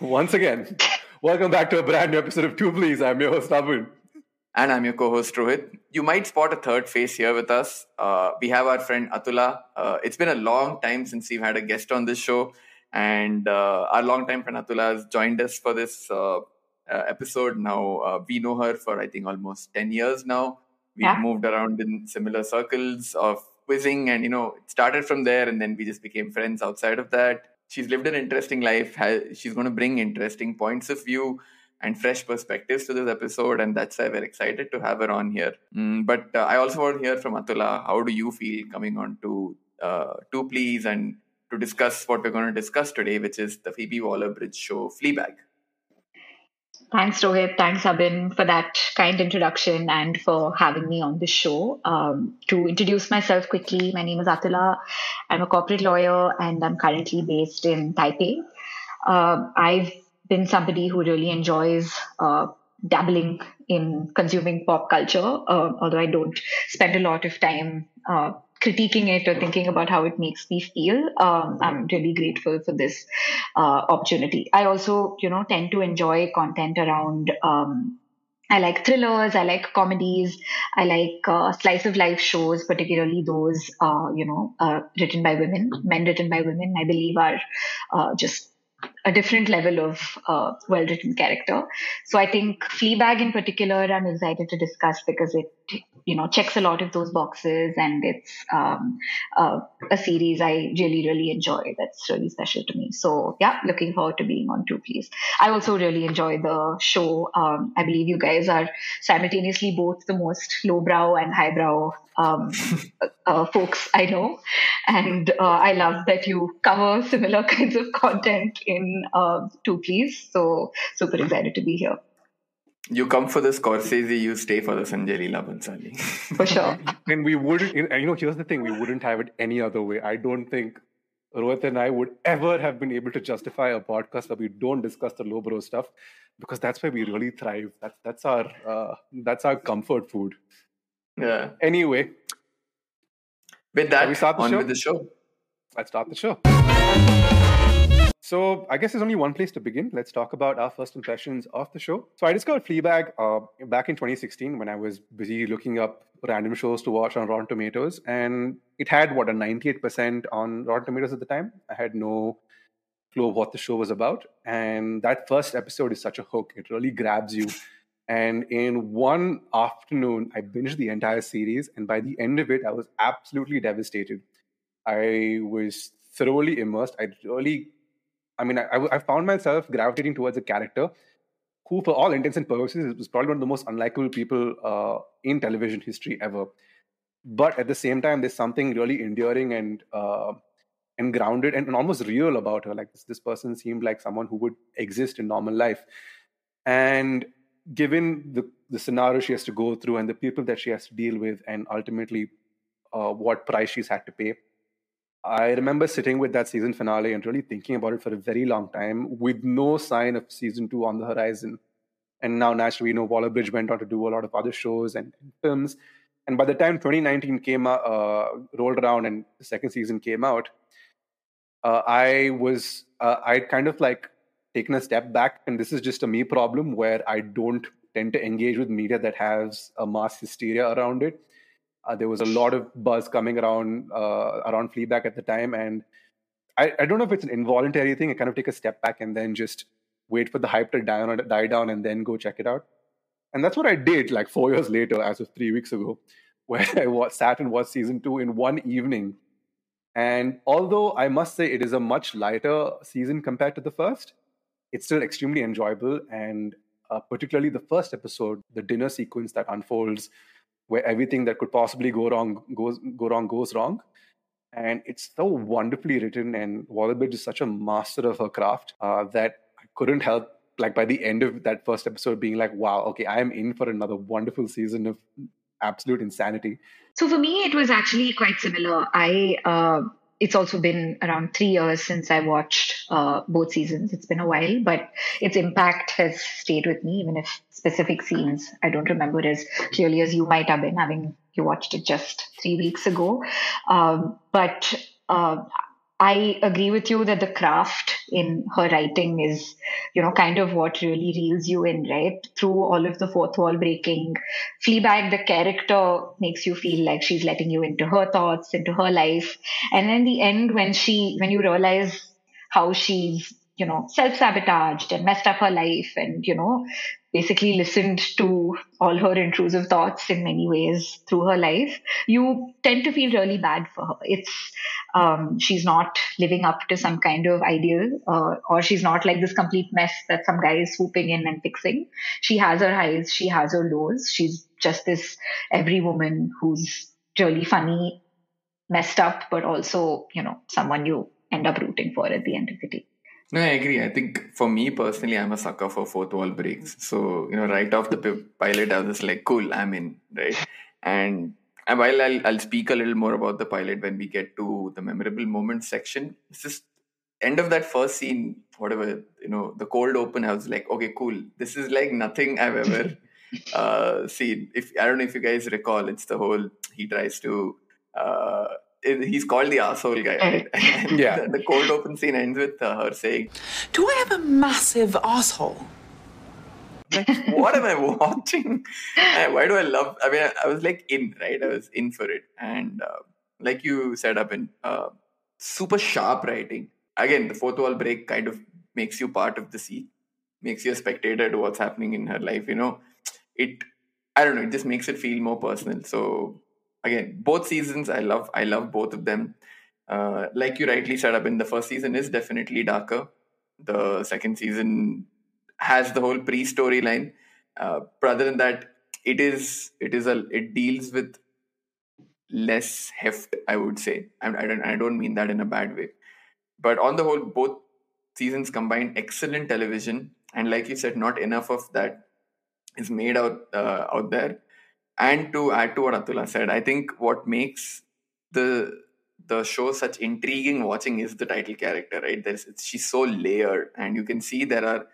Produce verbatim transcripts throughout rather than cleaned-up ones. Once again, welcome back to a brand new episode of Two Please. I'm your host, Abhin. And I'm your co-host, Rohit. You might spot a third face here with us. Uh, we have our friend Atulaa. Uh, it's been a long time since we've had a guest on this show. And uh, our longtime friend Atulaa has joined us for this uh, uh, episode. Now, uh, we know her for, I think, almost ten years now. We've yeah. moved around in similar circles of quizzing. And, you know, it started from there. And then we just became friends outside of that. She's lived an interesting life. She's going to bring interesting points of view and fresh perspectives to this episode. And that's why we're excited to have her on here. Mm, but uh, I also want to hear from Atulaa. How do you feel coming on to uh, Two Please and to discuss what we're going to discuss today, which is the Phoebe Waller-Bridge show Fleabag? Thanks, Rohit. Thanks, Abhin, for that kind introduction and for having me on the show. Um, to introduce myself quickly, my name is Atulaa. I'm a corporate lawyer and I'm currently based in Taipei. Uh, I've been somebody who really enjoys uh, dabbling in consuming pop culture, uh, although I don't spend a lot of time uh, critiquing it or thinking about how it makes me feel. Um, I'm really grateful for this uh, opportunity. I also, you know, tend to enjoy content around, um, I like thrillers, I like comedies, I like uh, slice of life shows, particularly those, uh, you know, uh, written by women, men written by women, I believe are uh, just a different level of uh, well-written character. So I think Fleabag in particular, I'm excited to discuss because it, you know, checks a lot of those boxes, and it's um, uh, a series I really, really enjoy. That's really special to me. So yeah, looking forward to being on Two Please. I also really enjoy the show. Um, I believe you guys are simultaneously both the most lowbrow and highbrow um, uh, folks I know. And uh, I love that you cover similar kinds of content in uh, Two Please. So super excited to be here. You come for the Scorsese, you stay for the Sanjay Leela Bhansali. For sure. And we wouldn't, you know, here's the thing, we wouldn't have it any other way. I don't think Rohit and I would ever have been able to justify a podcast that we don't discuss the lowbrow stuff, because that's where we really thrive. That's that's our uh, that's our comfort food. Yeah. Anyway, with that, we start the on show? with the show. Let's start the show. So I guess there's only one place to begin. Let's talk about our first impressions of the show. So I discovered Fleabag uh, back in twenty sixteen when I was busy looking up random shows to watch on Rotten Tomatoes. And it had, what, a ninety-eight percent on Rotten Tomatoes at the time. I had no clue of what the show was about. And that first episode is such a hook. It really grabs you. And in one afternoon, I binged the entire series. And by the end of it, I was absolutely devastated. I was thoroughly immersed. I really... I mean, I, I found myself gravitating towards a character who, for all intents and purposes, was probably one of the most unlikable people uh, in television history ever. But at the same time, there's something really endearing and uh, and grounded and, and almost real about her. Like this, this person seemed like someone who would exist in normal life. And given the, the scenario she has to go through and the people that she has to deal with and ultimately uh, what price she's had to pay, I remember sitting with that season finale and really thinking about it for a very long time with no sign of season two on the horizon. And now naturally, you know, Waller-Bridge went on to do a lot of other shows and, and films. And by the time twenty nineteen came uh, rolled around and the second season came out, uh, I was, uh, I'd kind of like taken a step back. And this is just a me problem where I don't tend to engage with media that has a mass hysteria around it. Uh, there was a lot of buzz coming around uh, around Fleabag at the time. And I, I don't know if it's an involuntary thing. I kind of take a step back and then just wait for the hype to die, on, die down and then go check it out. And that's what I did like four years later, as of three weeks ago, where I was, sat and watched season two in one evening. And although I must say it is a much lighter season compared to the first, it's still extremely enjoyable. And uh, particularly the first episode, the dinner sequence that unfolds, where everything that could possibly go wrong goes go wrong goes wrong, and it's so wonderfully written. And Waller-Bridge is such a master of her craft uh, that I couldn't help, like by the end of that first episode, being like, "Wow, okay, I am in for another wonderful season of absolute insanity." So for me, it was actually quite similar. I uh, it's also been around three years since I watched uh, both seasons. It's been a while, but its impact has stayed with me, even if specific scenes I don't remember as clearly as you might have been, having you watched it just three weeks ago. Um, but uh, I agree with you that the craft in her writing is, you know, kind of what really reels you in, right? Through all of the fourth wall breaking. Fleabag, the character makes you feel like she's letting you into her thoughts, into her life. And in the end, when she, when you realize how she's, you know, self-sabotaged and messed up her life and, you know, basically listened to all her intrusive thoughts in many ways through her life, you tend to feel really bad for her. It's, um, she's not living up to some kind of ideal, uh, or she's not like this complete mess that some guy is swooping in and fixing. She has her highs, she has her lows. She's just this every woman who's really funny, messed up, but also, you know, someone you end up rooting for at the end of the day. No, I agree. I think for me personally, I'm a sucker for fourth wall breaks. So, you know, right off the p- pilot, I was just like, cool, I'm in, right? And while I'll, I'll speak a little more about the pilot when we get to the memorable moments section, it's just end of that first scene, whatever, you know, the cold open, I was like, okay, cool. This is like nothing I've ever uh, seen. If I don't know if you guys recall, it's the whole, he tries to... Uh, he's called the asshole guy, right? And yeah. The, the cold open scene ends with uh, her saying, do I have a massive asshole? Like, what am I watching? Why do I love... I mean, I, I was like in, right? I was in for it. And uh, like you said, Abhin, uh, super sharp writing. Again, the fourth wall break kind of makes you part of the scene, makes you a spectator to what's happening in her life, you know? It, I don't know, it just makes it feel more personal. So... Again, both seasons, I love I love both of them. Uh, like you rightly said, Abhin, the first season is definitely darker. The second season has the whole pre-storyline. Uh, rather than that, it is it is a it deals with less heft, I would say. I, I don't I don't mean that in a bad way. But on the whole, both seasons combine excellent television, and like you said, not enough of that is made out uh, out there. And to add to what Atulaa said, I think what makes the the show such intriguing watching is the title character, right? There's, it's, she's so layered, and you can see there are,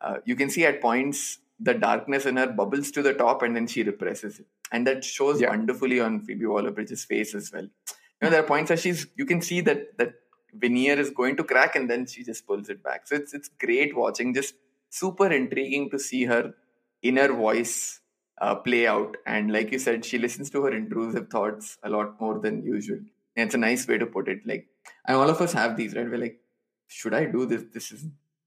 uh, you can see at points the darkness in her bubbles to the top, and then she represses it, and that shows yeah. wonderfully on Phoebe Waller-Bridge's face as well. You know, there are points where she's, you can see that that veneer is going to crack, and then she just pulls it back. So it's it's great watching, just super intriguing to see her inner voice. Uh, play out, and like you said, she listens to her intrusive thoughts a lot more than usual. And it's a nice way to put it. Like, and all of us have these, right? We're like, should I do this? This is,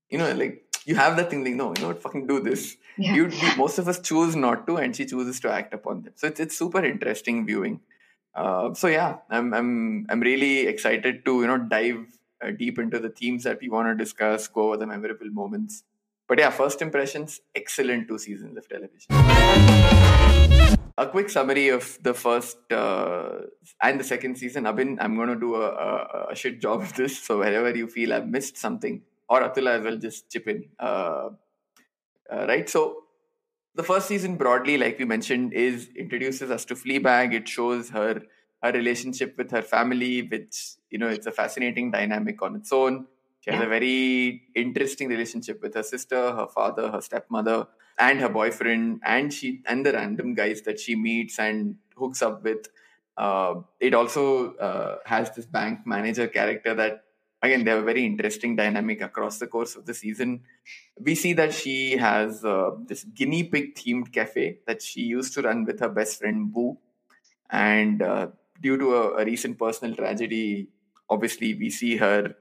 you know, like you have that thing. Like, no, you know what? Fucking do this. Yeah. You, you, most of us choose not to, and she chooses to act upon them. So it's it's super interesting viewing. Uh, so yeah, I'm I'm I'm really excited to you know dive uh, deep into the themes that we want to discuss, go over the memorable moments. But yeah, first impressions, excellent two seasons of television. A quick summary of the first uh, and the second season. Abhin, I'm going to do a, a, a shit job of this. So wherever you feel I've missed something, or Atulaa as well, just chip in. Uh, uh, right? So the first season broadly, like we mentioned, is introduces us to Fleabag. It shows her, her relationship with her family, which, you know, it's a fascinating dynamic on its own. She has yeah. a very interesting relationship with her sister, her father, her stepmother, and her boyfriend, and she and the random guys that she meets and hooks up with. Uh, it also uh, has this bank manager character that, again, they have a very interesting dynamic across the course of the season. We see that she has uh, this guinea pig themed cafe that she used to run with her best friend Boo, and uh, due to a, a recent personal tragedy, obviously we see her.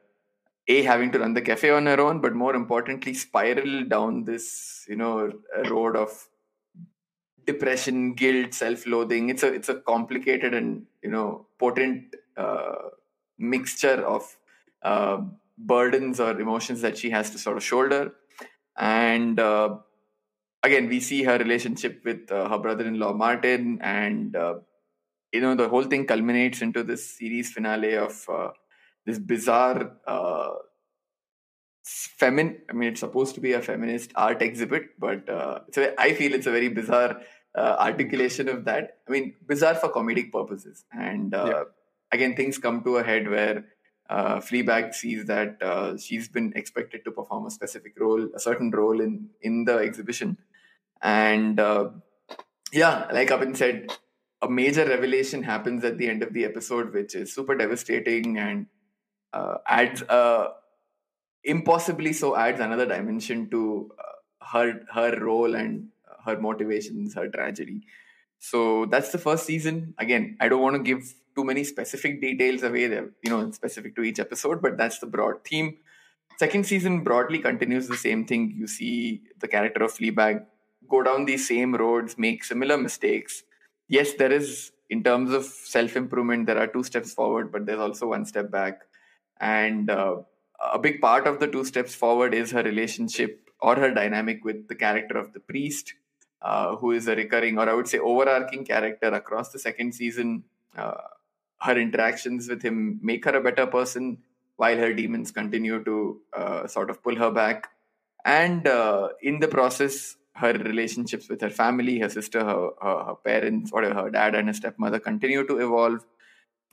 A, having to run the cafe on her own, but more importantly, spiral down this, you know, road of depression, guilt, self-loathing. It's a it's a complicated and, you know, potent uh, mixture of uh, burdens or emotions that she has to sort of shoulder. And uh, again, we see her relationship with uh, her brother-in-law, Martin, and, uh, you know, the whole thing culminates into this series finale of... Uh, This bizarre, uh, femin I mean, it's supposed to be a feminist art exhibit, but uh, it's a, I feel it's a very bizarre uh, articulation of that. I mean, bizarre for comedic purposes. And uh, yeah. again, things come to a head where uh, Fleabag sees that uh, she's been expected to perform a specific role, a certain role in, in the exhibition. And uh, yeah, like Abhin said, a major revelation happens at the end of the episode, which is super devastating and uh, adds uh, impossibly so adds another dimension to uh, her her role and her motivations, her tragedy. So that's the first season. Again, I don't want to give too many specific details away. They're, you know, specific to each episode, but that's the broad theme. Second season broadly continues the same thing. You see the character of Fleabag go down these same roads, make similar mistakes. Yes, there is, in terms of self-improvement, there are two steps forward, but there's also one step back. And uh, a big part of the two steps forward is her relationship or her dynamic with the character of the priest, uh, who is a recurring, or I would say overarching character across the second season. Uh, her interactions with him make her a better person, while her demons continue to uh, sort of pull her back. And uh, in the process, her relationships with her family, her sister, her, her, her parents, whatever, her dad and her stepmother continue to evolve.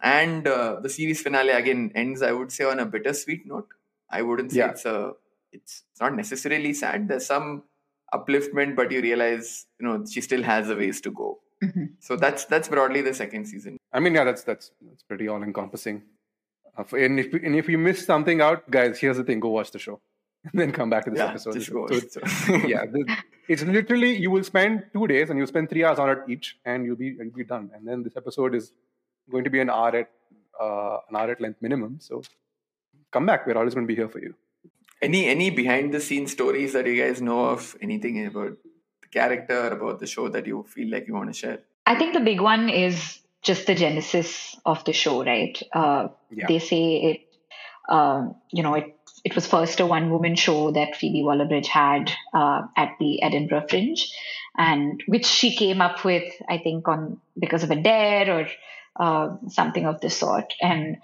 And uh, the series finale again ends, I would say, on a bittersweet note. I wouldn't say yeah. it's a, it's not necessarily sad. There's some upliftment, but you realize, you know, she still has a ways to go. Mm-hmm. So that's that's broadly the second season. I mean, yeah, that's that's that's pretty all encompassing. Uh, and if and if you miss something out, guys, here's the thing: go watch the show, and then come back to this yeah, episode. Just go watch so, so. yeah, the, it's literally you will spend two days and you'll spend three hours on it each, and you'll be you'll be done. And then this episode is going to be an hour at uh, an hour at length minimum. So come back; we're always going to be here for you. Any any behind the scenes stories that you guys know of? Anything about the character, about the show that you feel like you want to share? I think the big one is just the genesis of the show, right? Uh, yeah. They say it, um, you know, it it was first a one-woman show that Phoebe Waller-Bridge had uh, at the Edinburgh Fringe, and which she came up with, I think, on because of a dare or uh, something of this sort. And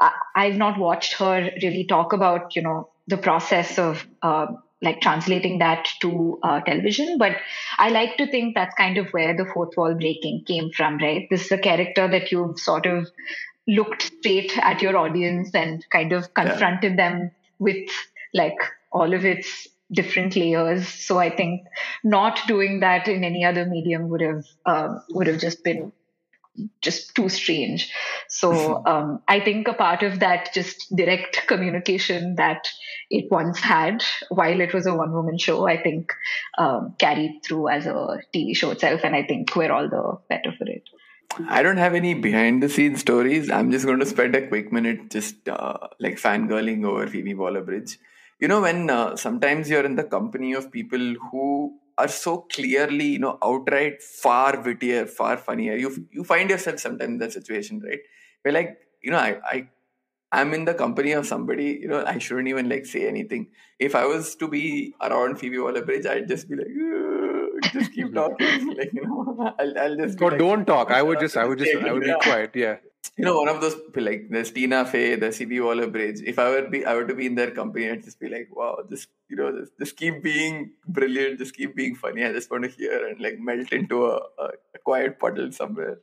I, I've not watched her really talk about, you know, the process of uh, like translating that to uh, television. But I like to think that's kind of where the fourth wall breaking came from, right? This is a character that you've sort of looked straight at your audience and kind of confronted yeah. them with like all of its different layers. So I think not doing that in any other medium would have, uh, would have just been just too strange. So um, I think a part of that just direct communication that it once had, while it was a one-woman show, I think um, carried through as a T V show itself, and I think we're all the better for it. I don't have any behind-the-scenes stories. I'm just going to spend a quick minute just uh, like fangirling over Phoebe Waller-Bridge. You know, when uh, sometimes you're in the company of people who are so clearly, you know, outright far wittier, far funnier. You you find yourself sometimes in that situation, right? Where like, you know, I, I, I'm in the company of somebody, you know, I shouldn't even like say anything. If I was to be around Phoebe Waller-Bridge, I'd just be like, just keep talking. Like, you know, I'll, I'll just be no, like, don't talk. I would just, I would just, I would be quiet. Yeah. You know, one of those, like, there's Tina Fey, there's Phoebe Waller-Bridge. If I were be, I were to be in their company, I'd just be like, wow, just, you know, just, just keep being brilliant, just keep being funny. I just want to hear and, like, melt into a, a, a quiet puddle somewhere.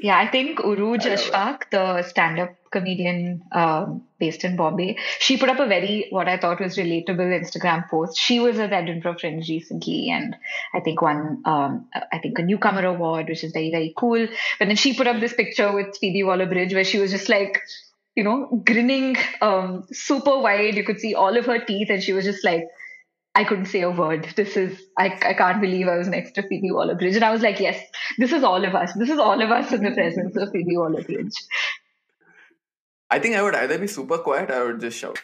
Yeah, I think Uruj Ashwak, the stand-up comedian um, based in Bombay, she put up a very, what I thought was relatable Instagram post. She was at Edinburgh Fringe recently and I think won, um, I think a newcomer award, which is very, very cool. But then she put up this picture with Phoebe Waller-Bridge where she was just like, you know, grinning um, super wide. You could see all of her teeth and she was just like, I couldn't say a word. This is, I, I can't believe I was next to Phoebe Waller-Bridge. And I was like, yes, this is all of us. This is all of us in the presence of Phoebe Waller-Bridge. I think I would either be super quiet or I would just shout.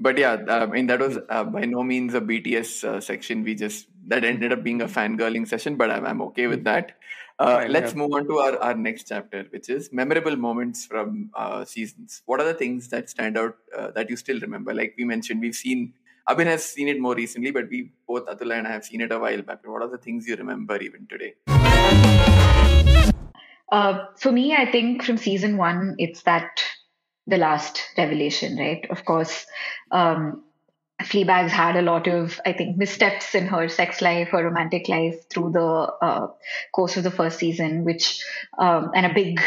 But yeah, I mean, that was uh, by no means a B T S uh, section. We just, that ended up being a fangirling session, but I'm, I'm okay with that. Uh, right, let's yeah. move on to our, our next chapter, which is memorable moments from uh, seasons. What are the things that stand out uh, that you still remember? Like we mentioned, we've seen Abhin has seen it more recently, but we both, Atulaa and I, have seen it a while back. What are the things you remember even today? Uh, for me, I think from season one, it's that the last revelation, right? Of course, um, Fleabag's had a lot of, I think, missteps in her sex life, her romantic life through the uh, course of the first season, which, um, and a big,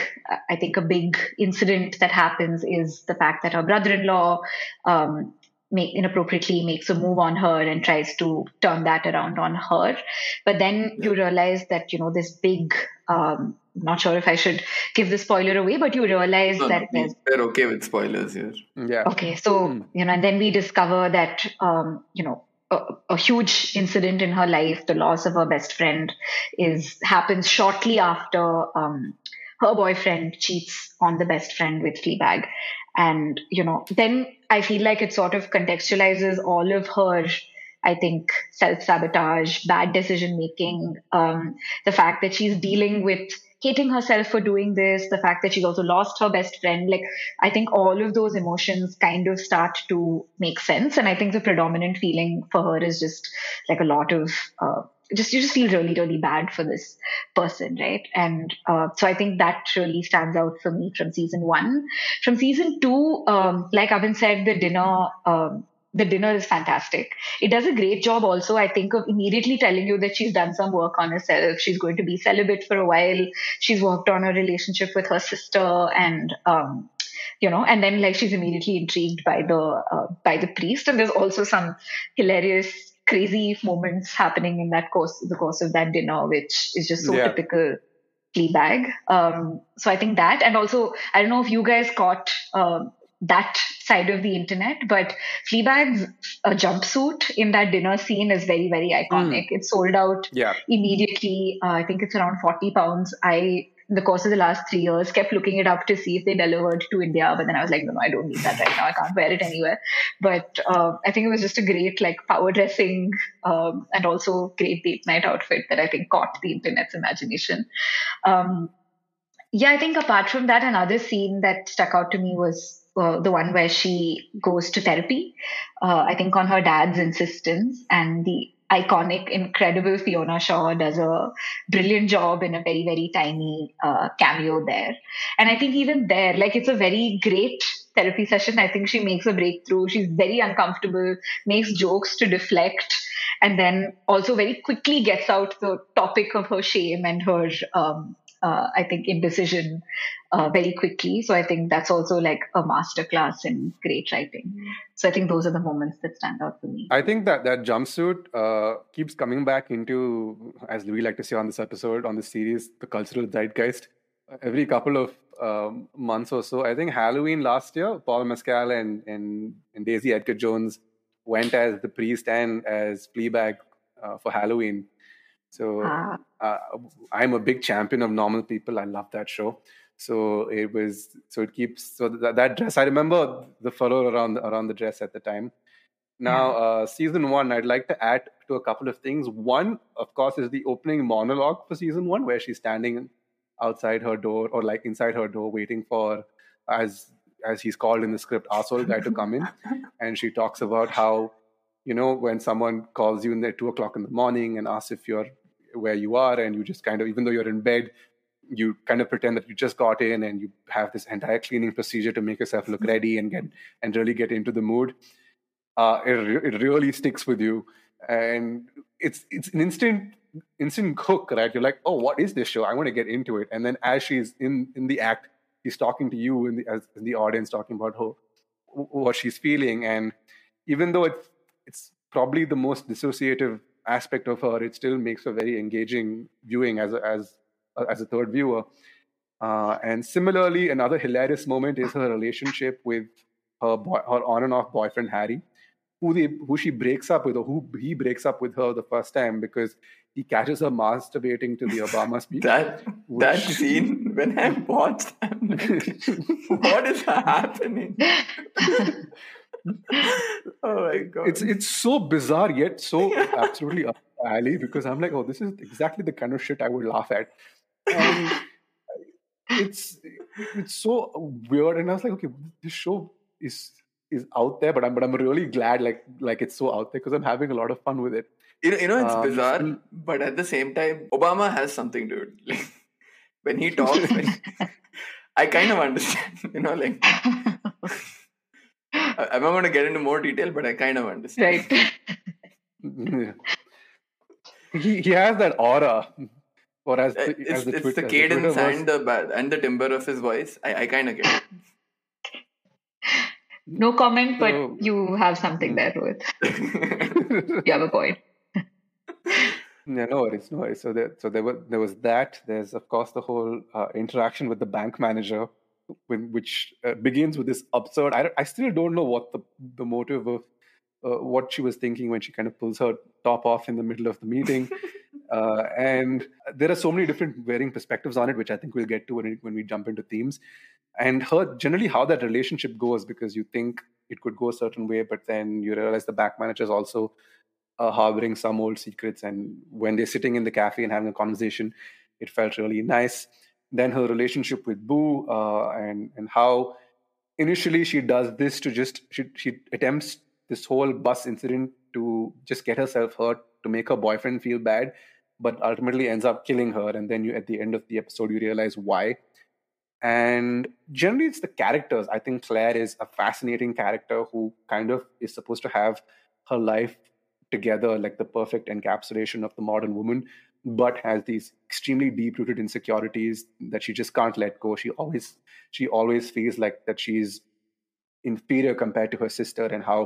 I think a big incident that happens is the fact that her brother-in-law, um, Make, inappropriately makes a move on her and tries to turn that around on her. But then you realize that, you know, this big um, not sure if I should give the spoiler away, but you realize no, that there's... We're okay with spoilers here. Yeah. Okay, so, mm. you know, and then we discover that, um, you know, a, a huge incident in her life, the loss of her best friend, is happens shortly after um, her boyfriend cheats on the best friend with Fleabag. And, you know, then I feel like it sort of contextualizes all of her... I think self-sabotage, bad decision-making, um, the fact that she's dealing with hating herself for doing this, the fact that she also lost her best friend. Like, I think all of those emotions kind of start to make sense. And I think the predominant feeling for her is just like a lot of, uh, just you just feel really, really bad for this person, right? And uh, so I think that really stands out for me from season one. From season two, um, like Abhin said, the dinner... Um, The dinner is fantastic. It does a great job also, I think, of immediately telling you that she's done some work on herself. She's going to be celibate for a while. She's worked on her relationship with her sister and, um, you know, and then like she's immediately intrigued by the, uh, by the priest. And there's also some hilarious, crazy moments happening in that course, the course of that dinner, which is just so yeah. typical Fleabag. Um, so I think that, and also, I don't know if you guys caught, um, that side of the internet, but Fleabag's uh, jumpsuit in that dinner scene is very, very iconic. Mm. It sold out yeah. immediately. Uh, I think it's around forty pounds. I, in the course of the last three years, kept looking it up to see if they delivered to India, but then I was like, no, no, I don't need that right now. I can't wear it anywhere. But uh, I think it was just a great, like, power dressing um, and also great date night outfit that I think caught the internet's imagination. Um, yeah, I think apart from that, another scene that stuck out to me was Uh, the one where she goes to therapy, uh, I think on her dad's insistence, and the iconic, incredible Fiona Shaw does a brilliant job in a very, very tiny uh, cameo there. And I think even there, like, it's a very great therapy session. I think she makes a breakthrough. She's very uncomfortable, makes jokes to deflect, and then also very quickly gets out the topic of her shame and her... Um, Uh, I think, indecision uh, very quickly. So I think that's also like a masterclass in great writing. So I think those are the moments that stand out for me. I think that that jumpsuit uh, keeps coming back into, as we like to say on this episode, on this series, the cultural zeitgeist. Every couple of um, months or so, I think Halloween last year, Paul Mescal and, and, and Daisy Edgar-Jones went as the priest and as Fleabag uh, for Halloween. So ah. uh, I'm a big champion of Normal People. I love that show. So it was, so it keeps, so that, that dress, I remember the furrow around, around the dress at the time. Now, yeah. uh, season one, I'd like to add to a couple of things. One, of course, is the opening monologue for season one, where she's standing outside her door or like inside her door waiting for, as as he's called in the script, arsehole guy to come in. And she talks about how, you know, when someone calls you in at two o'clock in the morning and asks if you're, where you are, and you just kind of, even though you're in bed, you kind of pretend that you just got in, and you have this entire cleaning procedure to make yourself look ready and get and really get into the mood. Uh, it it really sticks with you, and it's it's an instant instant hook, right? You're like, oh, what is this show? I want to get into it. And then as she's in in the act, she's talking to you in the as in the audience, talking about her, what she's feeling, and even though it's it's probably the most dissociative aspect of her, it still makes a very engaging viewing as a, as as a third viewer. Uh, and similarly, another hilarious moment is her relationship with her boy, her on and off boyfriend Harry, who they, who she breaks up with, or who he breaks up with her the first time because he catches her masturbating to the Obama speech. that which... that scene, when I watched, I'm like, what is happening? Oh my God. It's it's so bizarre yet so yeah. absolutely up the alley, because I'm like, oh, this is exactly the kind of shit I would laugh at. And it's it's so weird, and I was like, okay, this show is is out there, but I'm but I'm really glad like like it's so out there because I'm having a lot of fun with it. You know, you know, it's um, bizarre, and, but at the same time, Obama has something to it. Like, when he talks, when, I kind of understand. You know, like. I'm not going to get into more detail, but I kind of understand. Right. he he has that aura, or as the, it's, as the, it's Twitter, the cadence the and the and the timbre of his voice. I, I kind of get it. No comment, but so, you have something there, Rohit. You have a point. Yeah, no worries, no worries. So there, so there were, there was that. There's of course the whole uh, interaction with the bank manager, when, which uh, begins with this absurd. I, I still don't know what the the motive of uh, what she was thinking when she kind of pulls her top off in the middle of the meeting. uh, and there are so many different varying perspectives on it, which I think we'll get to when when we jump into themes. And her generally how that relationship goes, because you think it could go a certain way, but then you realize the bank manager is also Uh, harboring some old secrets. And when they're sitting in the cafe and having a conversation, it felt really nice. Then her relationship with Boo, uh, and and how initially she does this to just she she attempts this whole bus incident to just get herself hurt to make her boyfriend feel bad, but ultimately ends up killing her. And then you at the end of the episode you realize why. And generally it's the characters. I think Claire is a fascinating character who kind of is supposed to have her life together, like the perfect encapsulation of the modern woman, but has these extremely deep-rooted insecurities that she just can't let go. She always, she always feels like that she's inferior compared to her sister, and how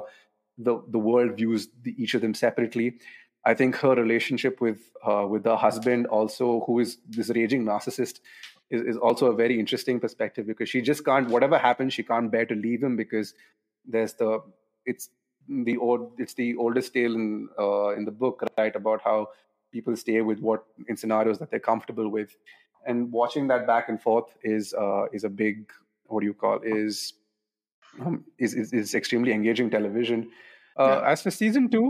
the the world views the, each of them separately. I think her relationship with uh, with her husband, also who is this raging narcissist, is, is also a very interesting perspective, because she just can't. Whatever happens, she can't bear to leave him, because there's the it's. The old, it's the oldest tale in uh, in the book, right, about how people stay with what in scenarios that they're comfortable with, and watching that back and forth is uh, is a big what do you call is um, is, is is extremely engaging television. Uh, yeah. As for season two,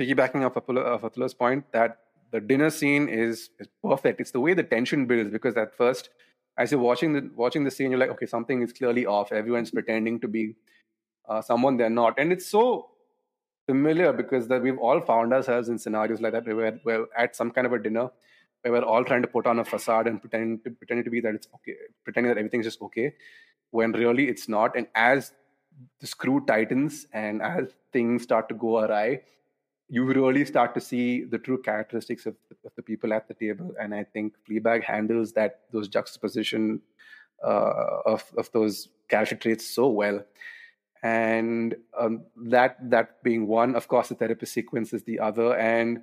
piggybacking off Atulaa's point, that the dinner scene is is perfect. It's the way the tension builds, because at first, as you're watching the watching the scene, you're like, okay, something is clearly off. Everyone's pretending to be Uh, someone they're not, and it's so familiar, because that we've all found ourselves in scenarios like that, where we're at some kind of a dinner where we're all trying to put on a facade and pretend to, pretending to be that it's okay, pretending that everything's just okay, when really it's not. And as the screw tightens and as things start to go awry, you really start to see the true characteristics of, of the people at the table. And I think Fleabag handles that those juxtaposition uh, of of those character traits so well. And um, that that being one, of course, the therapist sequence is the other, and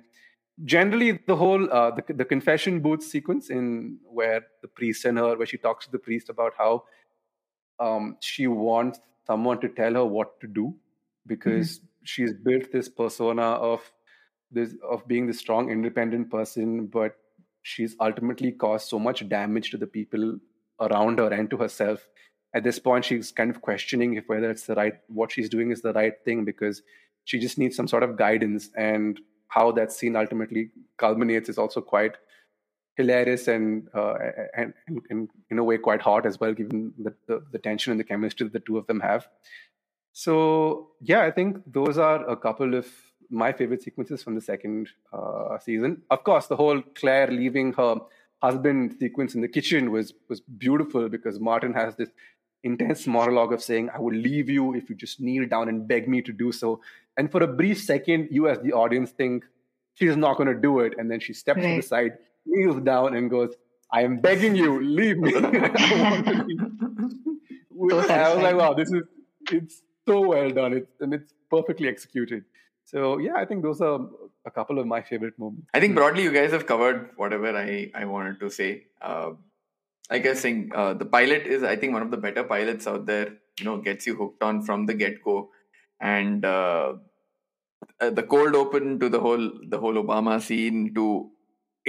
generally the whole uh, the the confession booth sequence in where the priest and her, where she talks to the priest about how um, she wants someone to tell her what to do, because mm-hmm. she's built this persona of this of being the strong, independent person, but she's ultimately caused so much damage to the people around her and to herself. At this point, she's kind of questioning if whether it's the right, what she's doing is the right thing, because she just needs some sort of guidance. And how that scene ultimately culminates is also quite hilarious and uh, and, and, and in a way quite hot as well, given the, the, the tension and the chemistry that the two of them have. So yeah, I think those are a couple of my favorite sequences from the second uh, season. Of course, the whole Claire leaving her husband sequence in the kitchen was was beautiful, because Martin has this intense monologue of saying, I will leave you if you just kneel down and beg me to do so. And for a brief second, you as the audience think she's not going to do it. And then she steps right to the side, kneels down and goes, I am begging you, leave me. I want to leave. So I was like, wow, this is, it's so well done. It's, and it's perfectly executed. So yeah, I think those are a couple of my favorite moments. I think broadly, you guys have covered whatever I, I wanted to say. Uh, I guess saying uh, the pilot is, I think, one of the better pilots out there. You know, gets you hooked on from the get-go, and uh, the cold open to the whole the whole Obama scene. To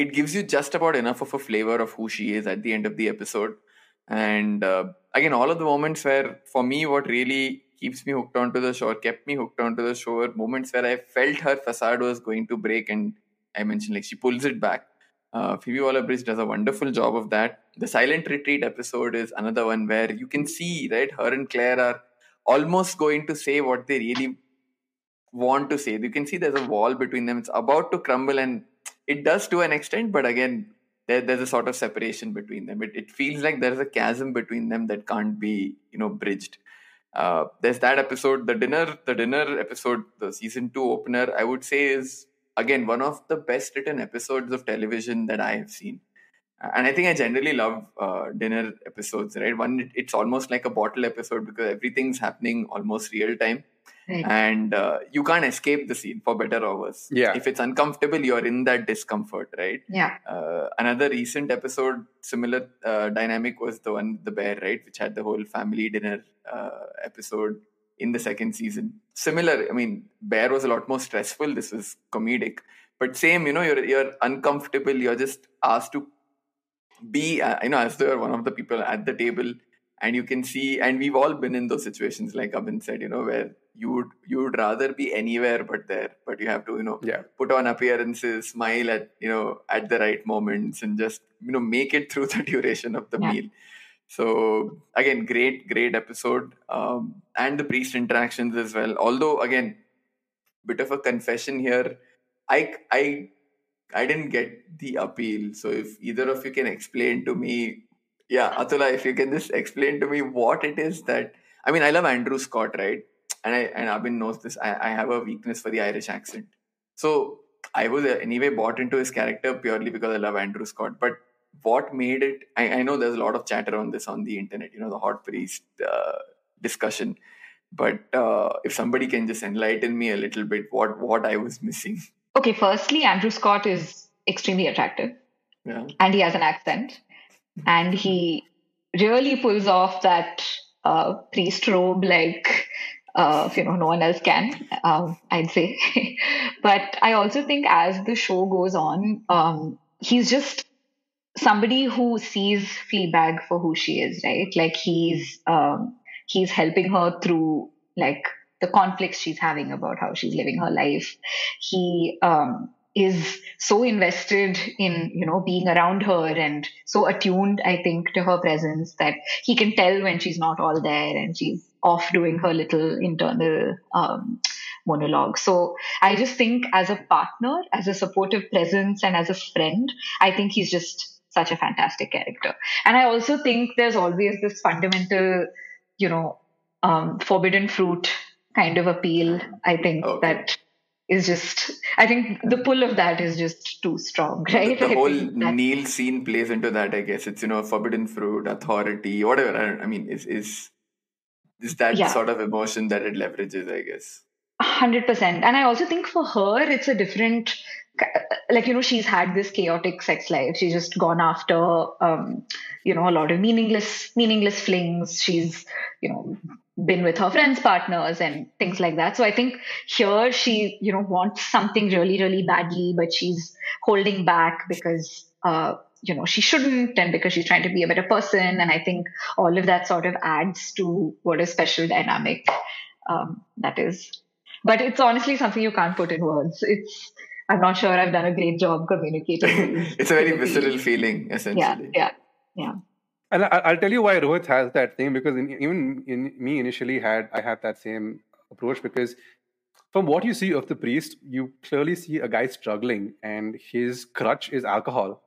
it gives you just about enough of a flavor of who she is at the end of the episode. And uh, again, all of the moments where, for me, what really keeps me hooked onto the show, or kept me hooked onto the show, were moments where I felt her facade was going to break, and I mentioned like she pulls it back. Uh, Phoebe Waller-Bridge does a wonderful job of that. The Silent Retreat episode is another one where you can see, right, her and Claire are almost going to say what they really want to say. You can see there's a wall between them. It's about to crumble, and it does to an extent, but again, there, there's a sort of separation between them. It, it feels like there's a chasm between them that can't be, you know, bridged. Uh, there's that episode, the dinner, the dinner episode, the season two opener, I would say is, again, one of the best written episodes of television that I have seen. And I think I generally love uh, dinner episodes, right? One, it's almost like a bottle episode because everything's happening almost real time. Right. And uh, you can't escape the scene for better or worse. Yeah. If it's uncomfortable, you're in that discomfort, right? Yeah. Uh, another recent episode, similar uh, dynamic was the one, The Bear, right? Which had the whole family dinner uh, episode in the second season. Similar, I mean, Bear was a lot more stressful. This was comedic. But same, you know, you're, you're uncomfortable. You're just asked to be, uh, you know, as though you're one of the people at the table. And you can see, and we've all been in those situations, like Abhin said, you know, where you would you would rather be anywhere but there, but you have to, you know, yeah. put on appearances, smile at, you know, at the right moments and just, you know, make it through the duration of the yeah. meal. So again, great, great episode. Um, and the priest interactions as well. Although, again, bit of a confession here. I, I, I didn't get the appeal. So if either of you can explain to me, yeah, Atulaa, if you can just explain to me what it is that, I mean, I love Andrew Scott, right? And I, and Abhin knows this. I, I have a weakness for the Irish accent. So I was anyway bought into his character purely because I love Andrew Scott. But what made it, I, I know there's a lot of chatter on this on the internet, you know, the hot priest uh, discussion. But uh, if somebody can just enlighten me a little bit, what, what I was missing. Okay, firstly, Andrew Scott is extremely attractive. Yeah. And he has an accent. And he really pulls off that uh, priest robe like, uh, you know, no one else can, uh, I'd say. But I also think as the show goes on, um, he's just somebody who sees Fleabag for who she is, right? Like he's um, he's helping her through like the conflicts she's having about how she's living her life. He... Um, is so invested in, you know, being around her and so attuned, I think, to her presence that he can tell when she's not all there and she's off doing her little internal um, monologue. So I just think as a partner, as a supportive presence and as a friend, I think he's just such a fantastic character. And I also think there's always this fundamental, you know, um, forbidden fruit kind of appeal, I think, okay. that... is just, I think the pull of that is just too strong, right? The, the whole Neil scene plays into that, I guess. It's, you know, forbidden fruit, authority, whatever. I, I mean, is is is that yeah. sort of emotion that it leverages, I guess. one hundred percent. And I also think for her, it's a different, like, you know, she's had this chaotic sex life. She's just gone after, um, you know, a lot of meaningless, meaningless flings. She's, you know, been with her friends, partners and things like that. So I think here she, you know, wants something really, really badly, but she's holding back because, uh, you know, she shouldn't and because she's trying to be a better person. And I think all of that sort of adds to what a special dynamic um, that is. But it's honestly something you can't put in words. It's, I'm not sure I've done a great job communicating. It's a very visceral feeling, essentially. Yeah, yeah, yeah. And I'll tell you why Rohit has that thing, because in, even in me initially had, I had that same approach, because from what you see of the priest, you clearly see a guy struggling and his crutch is alcohol.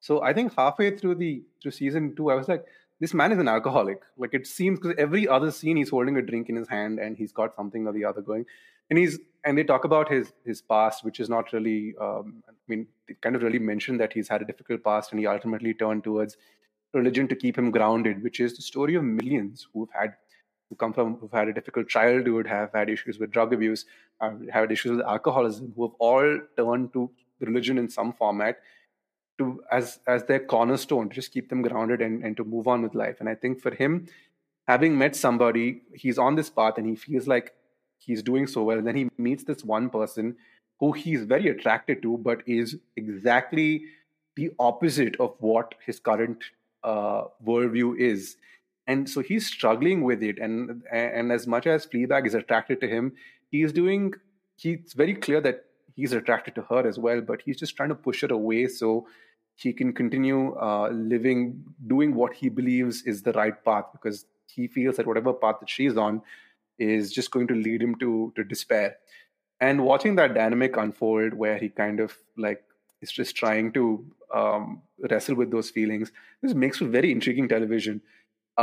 So I think halfway through the through season two, I was like, this man is an alcoholic. Like it seems, because every other scene he's holding a drink in his hand and he's got something or the other going. And he's and they talk about his his past, which is not really, um, I mean, they kind of really mentioned that he's had a difficult past and he ultimately turned towards religion to keep him grounded, which is the story of millions who've had, who come from, who've had a difficult childhood, have had issues with drug abuse, have had issues with alcoholism, who have all turned to religion in some format to as as their cornerstone to just keep them grounded and, and to move on with life. And I think for him, having met somebody, he's on this path and he feels like he's doing so well. And then he meets this one person who he's very attracted to, but is exactly the opposite of what his current Uh, worldview is, and so he's struggling with it. And and as much as Fleabag is attracted to him, he's doing. He's very clear that he's attracted to her as well, but he's just trying to push it away so he can continue uh, living, doing what he believes is the right path, because he feels that whatever path that she's on is just going to lead him to to despair. And watching that dynamic unfold, where he kind of like is just trying to Um, wrestle with those feelings. This makes for very intriguing television.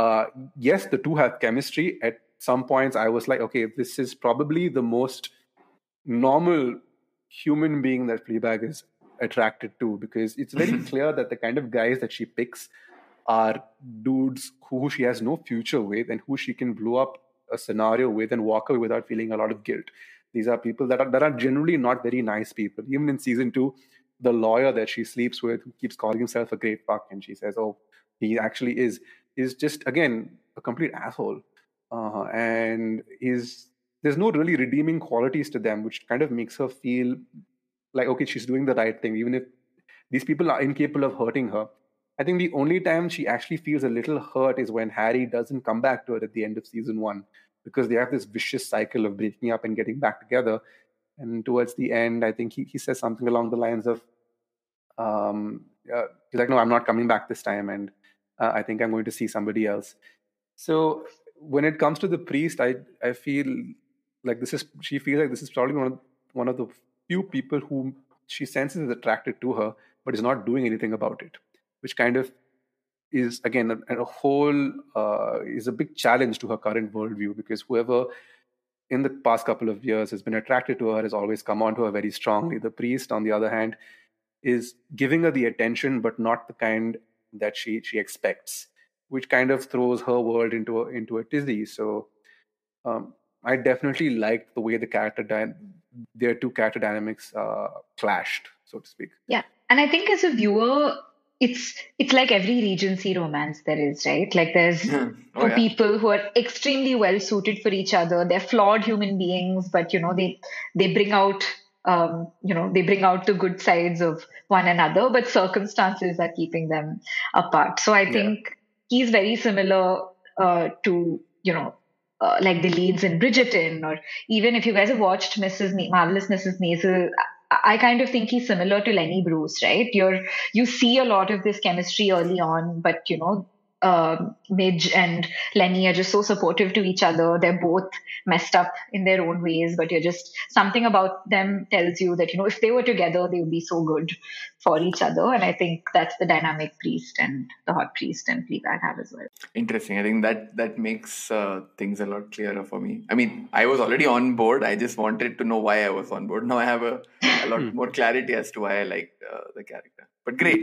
Uh, yes, the two have chemistry. At some points, I was like, okay, this is probably the most normal human being that Fleabag is attracted to, because it's very clear that the kind of guys that she picks are dudes who she has no future with and who she can blow up a scenario with and walk away without feeling a lot of guilt. These are people that are that are generally not very nice people. Even in season two, the lawyer that she sleeps with, who keeps calling himself a great fuck, and she says, "Oh, he actually is," is just again a complete asshole, uh, and is there's no really redeeming qualities to them, which kind of makes her feel like, okay, she's doing the right thing, even if these people are incapable of hurting her. I think the only time she actually feels a little hurt is when Harry doesn't come back to her at the end of season one, because they have this vicious cycle of breaking up and getting back together. And towards the end, I think he, he says something along the lines of, um, uh, he's like, no, I'm not coming back this time. And uh, I think I'm going to see somebody else. So when it comes to the priest, I I feel like this is, she feels like this is probably one of, one of the few people whom she senses is attracted to her, but is not doing anything about it, which kind of is, again, a, a whole, uh, is a big challenge to her current worldview, because whoever in the past couple of years has been attracted to her has always come on to her very strongly. The priest, on the other hand, is giving her the attention, but not the kind that she she expects, which kind of throws her world into a, into a tizzy. So um, I definitely liked the way the character di- their two character dynamics uh, clashed, so to speak. Yeah, and I think as a viewer, It's it's like every Regency romance there is, right? Like there's mm. oh, yeah. people who are extremely well suited for each other. They're flawed human beings, but you know they they bring out um, you know they bring out the good sides of one another. But circumstances are keeping them apart. So I think yeah. he's very similar uh, to you know uh, like the leads in Bridgerton, or even if you guys have watched Missus Ma- Marvelous Missus Maisel. I kind of think he's similar to Lenny Bruce, right? You're, you see a lot of this chemistry early on, but, you know, uh, Midge and Lenny are just so supportive to each other. They're both messed up in their own ways, but you're just, something about them tells you that, you know, if they were together, they would be so good for each other. And I think that's the dynamic priest and the hot priest and Fleabag have as well. Interesting. I think that, that makes uh, things a lot clearer for me. I mean, I was already on board. I just wanted to know why I was on board. Now I have a, a lot more clarity as to why I liked uh, the character. But great.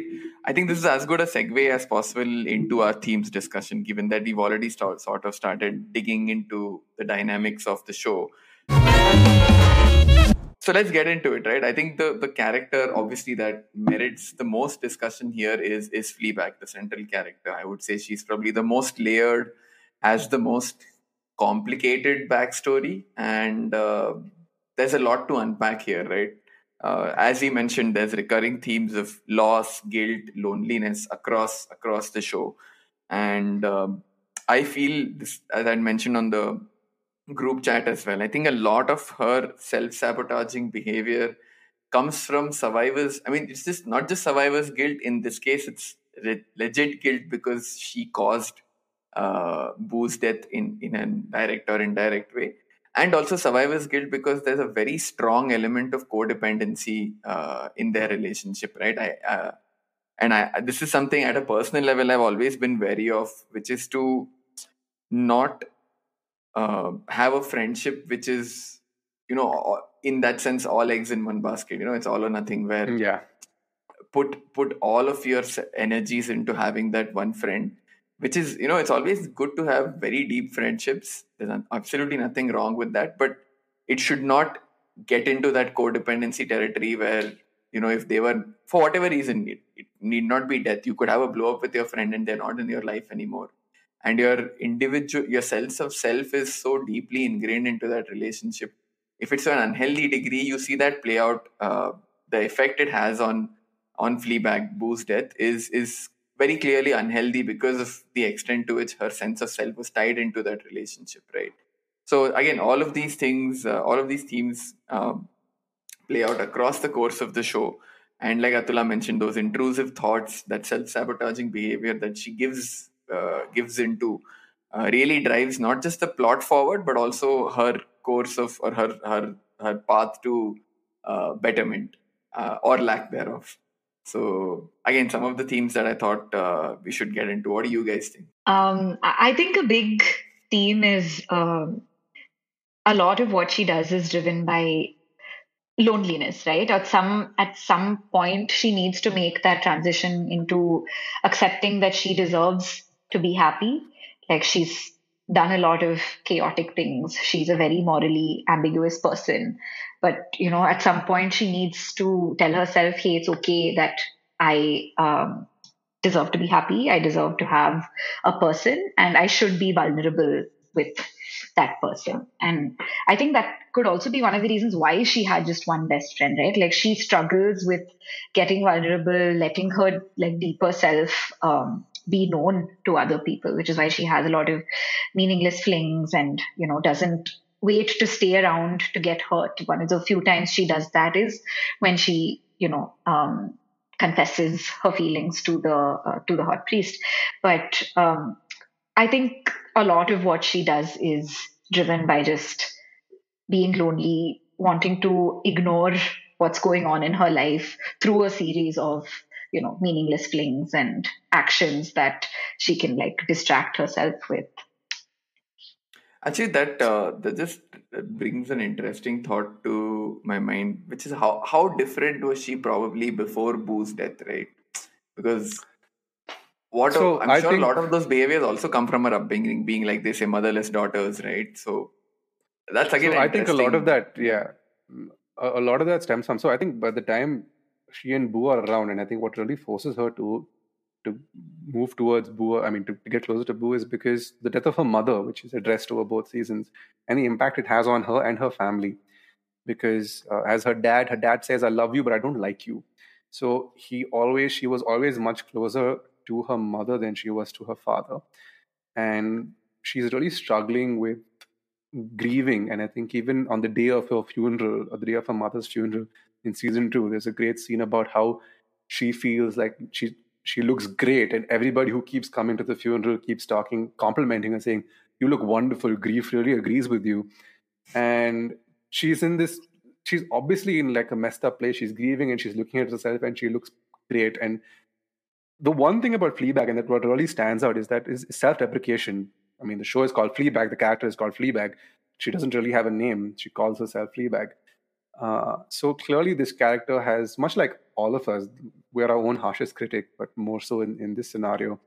I think this is as good a segue as possible into our themes discussion, given that we've already start, sort of started digging into the dynamics of the show. So let's get into it, right? I think the, the character, obviously, that merits the most discussion here is, is Fleabag, the central character. I would say she's probably the most layered, has the most complicated backstory. And uh, there's a lot to unpack here, right? Uh, as he mentioned, there's recurring themes of loss, guilt, loneliness across across the show. And um, I feel, this, as I mentioned on the group chat as well, I think a lot of her self-sabotaging behavior comes from survivors. I mean, it's just not just survivors' guilt. In this case, it's re- legit guilt because she caused uh, Boo's death in, in a direct or indirect way. And also survivor's guilt because there's a very strong element of codependency uh, in their relationship, right? I, uh, and I, this is something at a personal level I've always been wary of, which is to not uh, have a friendship which is, you know, in that sense, all eggs in one basket. You know, it's all or nothing where yeah. put put all of your energies into having that one friend. Which is, you know, it's always good to have very deep friendships. There's absolutely nothing wrong with that. But it should not get into that codependency territory where, you know, if they were, for whatever reason, it, it need not be death. You could have a blow up with your friend and they're not in your life anymore. And your individual, your sense of self is so deeply ingrained into that relationship. If it's an unhealthy degree, you see that play out. Uh, the effect it has on, on Fleabag, Boo's death is, is, very clearly unhealthy because of the extent to which her sense of self was tied into that relationship, right? So again, all of these things, uh, all of these themes um, play out across the course of the show. And like Atulaa mentioned, those intrusive thoughts, that self-sabotaging behavior that she gives uh, gives into uh, really drives not just the plot forward, but also her course of, or her, her, her path to uh, betterment uh, or lack thereof. So again, some of the themes that I thought uh, we should get into. What do you guys think? Um, I think a big theme is um, a lot of what she does is driven by loneliness, right? At some at some point, she needs to make that transition into accepting that she deserves to be happy. Like she's done a lot of chaotic things. She's a very morally ambiguous person. But, you know, at some point she needs to tell herself, hey, it's okay that I um, deserve to be happy. I deserve to have a person and I should be vulnerable with that person. And I think that could also be one of the reasons why she had just one best friend, right? Like she struggles with getting vulnerable, letting her like deeper self um, be known to other people, which is why she has a lot of meaningless flings and, you know, doesn't wait to stay around to get hurt. One of the few times she does that is when she, you know, um, confesses her feelings to the uh, to the hot priest. But um, I think a lot of what she does is driven by just being lonely, wanting to ignore what's going on in her life through a series of, you know, meaningless flings and actions that she can like distract herself with. Actually, that uh, that just brings an interesting thought to my mind, which is how, how different was she probably before Boo's death, right? Because what so a, I'm I sure think... a lot of those behaviors also come from her upbringing, being like they say motherless daughters, right? So that's again. So I think a lot of that, yeah, a, a lot of that stems from. So I think by the time she and Boo are around, and I think what really forces her to to move towards Boo, I mean, to, to get closer to Boo is because the death of her mother, which is addressed over both seasons, and the impact it has on her and her family. Because uh, as her dad, her dad says, I love you, but I don't like you. So he always, she was always much closer to her mother than she was to her father. And she's really struggling with grieving. And I think even on the day of her funeral, or the day of her mother's funeral in season two, there's a great scene about how she feels like she... She looks great, and everybody who keeps coming to the funeral keeps talking, complimenting her, saying, you look wonderful. Grief really agrees with you. And she's in this, she's obviously in like a messed up place. She's grieving and she's looking at herself and she looks great. And the one thing about Fleabag, and that what really stands out, is that is self-deprecation. I mean, the show is called Fleabag. The character is called Fleabag. She doesn't really have a name. She calls herself Fleabag. Uh, so clearly this character has, much like all of us, we're our own harshest critic, but more so in, in this scenario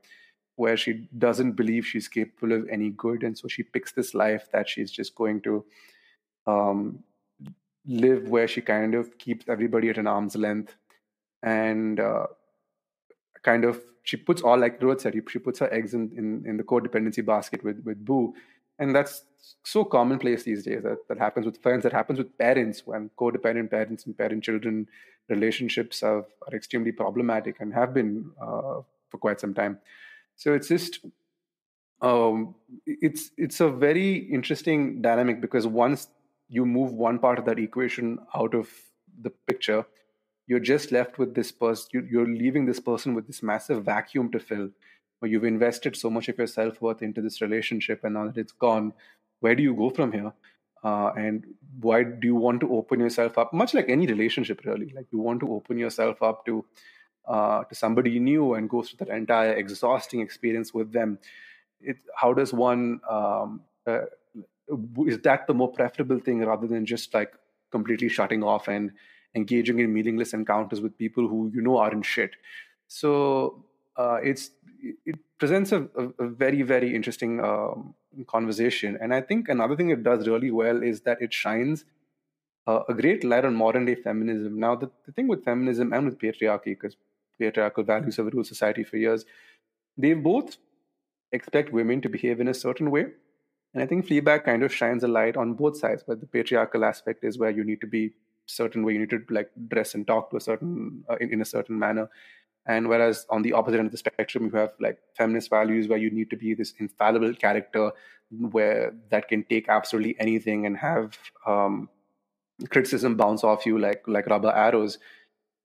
where she doesn't believe she's capable of any good. And so she picks this life that she's just going to um, live, where she kind of keeps everybody at an arm's length. And uh, kind of, she puts all, like Rohit said, she puts her eggs in, in, in the codependency basket with, with Boo. And that's so commonplace these days. That, that happens with friends, that happens with parents, when codependent parents and parent-children relationships are, are extremely problematic and have been uh, for quite some time. So it's just, um, it's it's a very interesting dynamic, because once you move one part of that equation out of the picture, you're just left with this person, you, you're leaving this person with this massive vacuum to fill. You've invested so much of your self-worth into this relationship, and now that it's gone, where do you go from here? Uh, and why do you want to open yourself up? Much like any relationship, really. Like, you want to open yourself up to uh, to somebody new and go through that entire exhausting experience with them. It, how does one... Um, uh, is that the more preferable thing, rather than just like completely shutting off and engaging in meaningless encounters with people who you know aren't shit? So... Uh, it's it presents a, a very, very interesting um, conversation. And I think another thing it does really well is that it shines uh, a great light on modern-day feminism. Now, the, the thing with feminism and with patriarchy, because patriarchal values have ruled society for years, they both expect women to behave in a certain way. And I think Fleabag kind of shines a light on both sides, but the patriarchal aspect is where you need to be a certain way, you need to like dress and talk to a certain uh, in, in a certain manner. And whereas on the opposite end of the spectrum, you have like feminist values where you need to be this infallible character where that can take absolutely anything and have um, criticism bounce off you like like rubber arrows.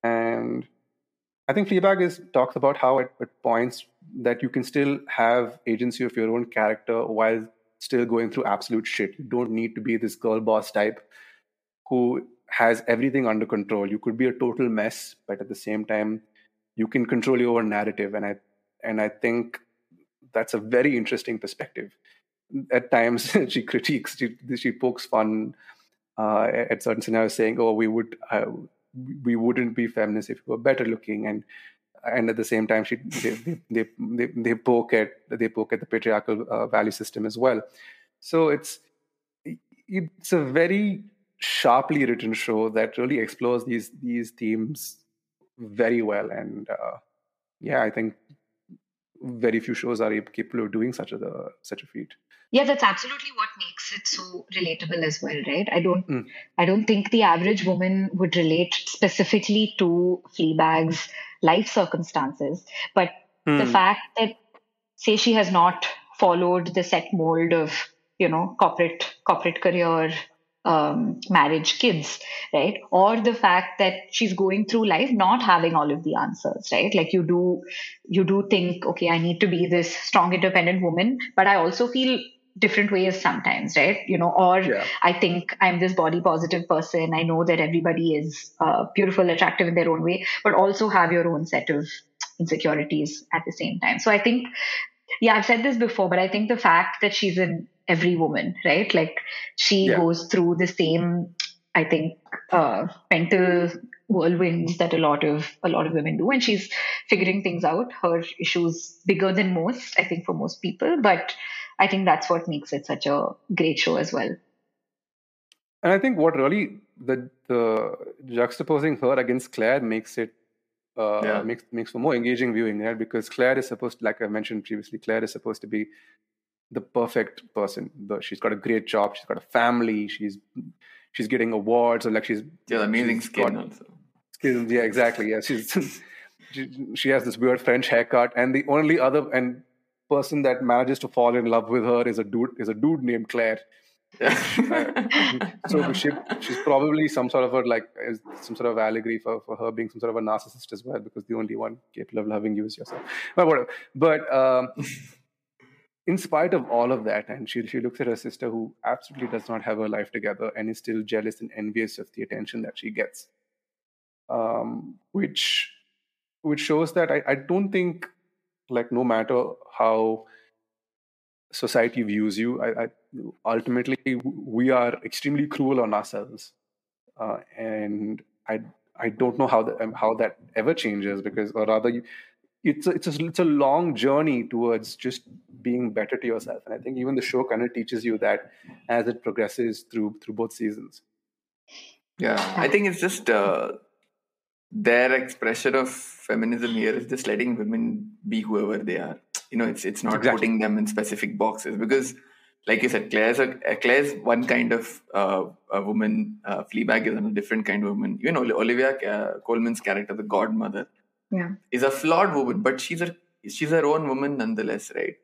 And I think Fleabag is, talks about how at, at points that you can still have agency of your own character while still going through absolute shit. You don't need to be this girl boss type who has everything under control. You could be a total mess, but at the same time, you can control your own narrative. And I and I think that's a very interesting perspective. At times, she critiques, she, she pokes fun uh, at certain scenarios, saying, oh, we, would, uh, we wouldn't be feminists if we were better looking. And and at the same time, she they they they, they poke at they poke at the patriarchal uh, value system as well. So it's it's a very sharply written show that really explores these these themes very well, and uh, yeah, I think very few shows are capable of doing such a such a feat. Yeah, that's absolutely what makes it so relatable as well, right? I don't, mm. I don't think the average woman would relate specifically to Fleabag's life circumstances, but mm. the fact that, say, she has not followed the set mold of, you know, corporate corporate career, um, marriage, kids, right? Or the fact that she's going through life not having all of the answers, right? Like you do, you do think, okay, I need to be this strong, independent woman, but I also feel different ways sometimes, right? You know, or yeah. I think I'm this body positive person. I know that everybody is uh, beautiful, attractive in their own way, but also have your own set of insecurities at the same time. So I think, yeah, I've said this before, but I think the fact that she's in every woman, right? Like she yeah. goes through the same, I think, uh, mental whirlwinds that a lot of, a lot of women do. And she's figuring things out. Her issues bigger than most, I think, for most people, but I think that's what makes it such a great show as well. And I think what really the, the juxtaposing her against Claire makes it uh, yeah. makes makes for more engaging viewing, right? Because Claire is supposed to, like I mentioned previously, Claire is supposed to be the perfect person. The, she's got a great job. She's got a family. She's she's getting awards, or like she's yeah, amazing skin also. Skin, yeah, exactly. Yeah, she's she, she has this weird French haircut, and the only other and. person that manages to fall in love with her is a dude is a dude named Claire. Yeah. So she, she's probably some sort of a, like some sort of allegory for, for her being some sort of a narcissist as well, because the only one capable of loving you is yourself. But whatever. But um, in spite of all of that, and she she looks at her sister who absolutely does not have her life together and is still jealous and envious of the attention that she gets, um, which which shows that I, I don't think. Like, no matter how society views you, I, I, ultimately we are extremely cruel on ourselves, uh, and I I don't know how that how that ever changes, because or rather you, it's a, it's a, it's a long journey towards just being better to yourself, and I think even the show kind of teaches you that as it progresses through through both seasons. Yeah, I think it's just. Uh... Their expression of feminism here is just letting women be whoever they are. You know, it's it's not exactly. putting them in specific boxes, because, like you said, Claire's a, Claire's one kind of uh, a woman. Uh, Fleabag is a different kind of woman. You know, Olivia uh, Colman's character, the godmother, yeah. is a flawed woman, but she's a she's her own woman nonetheless, right?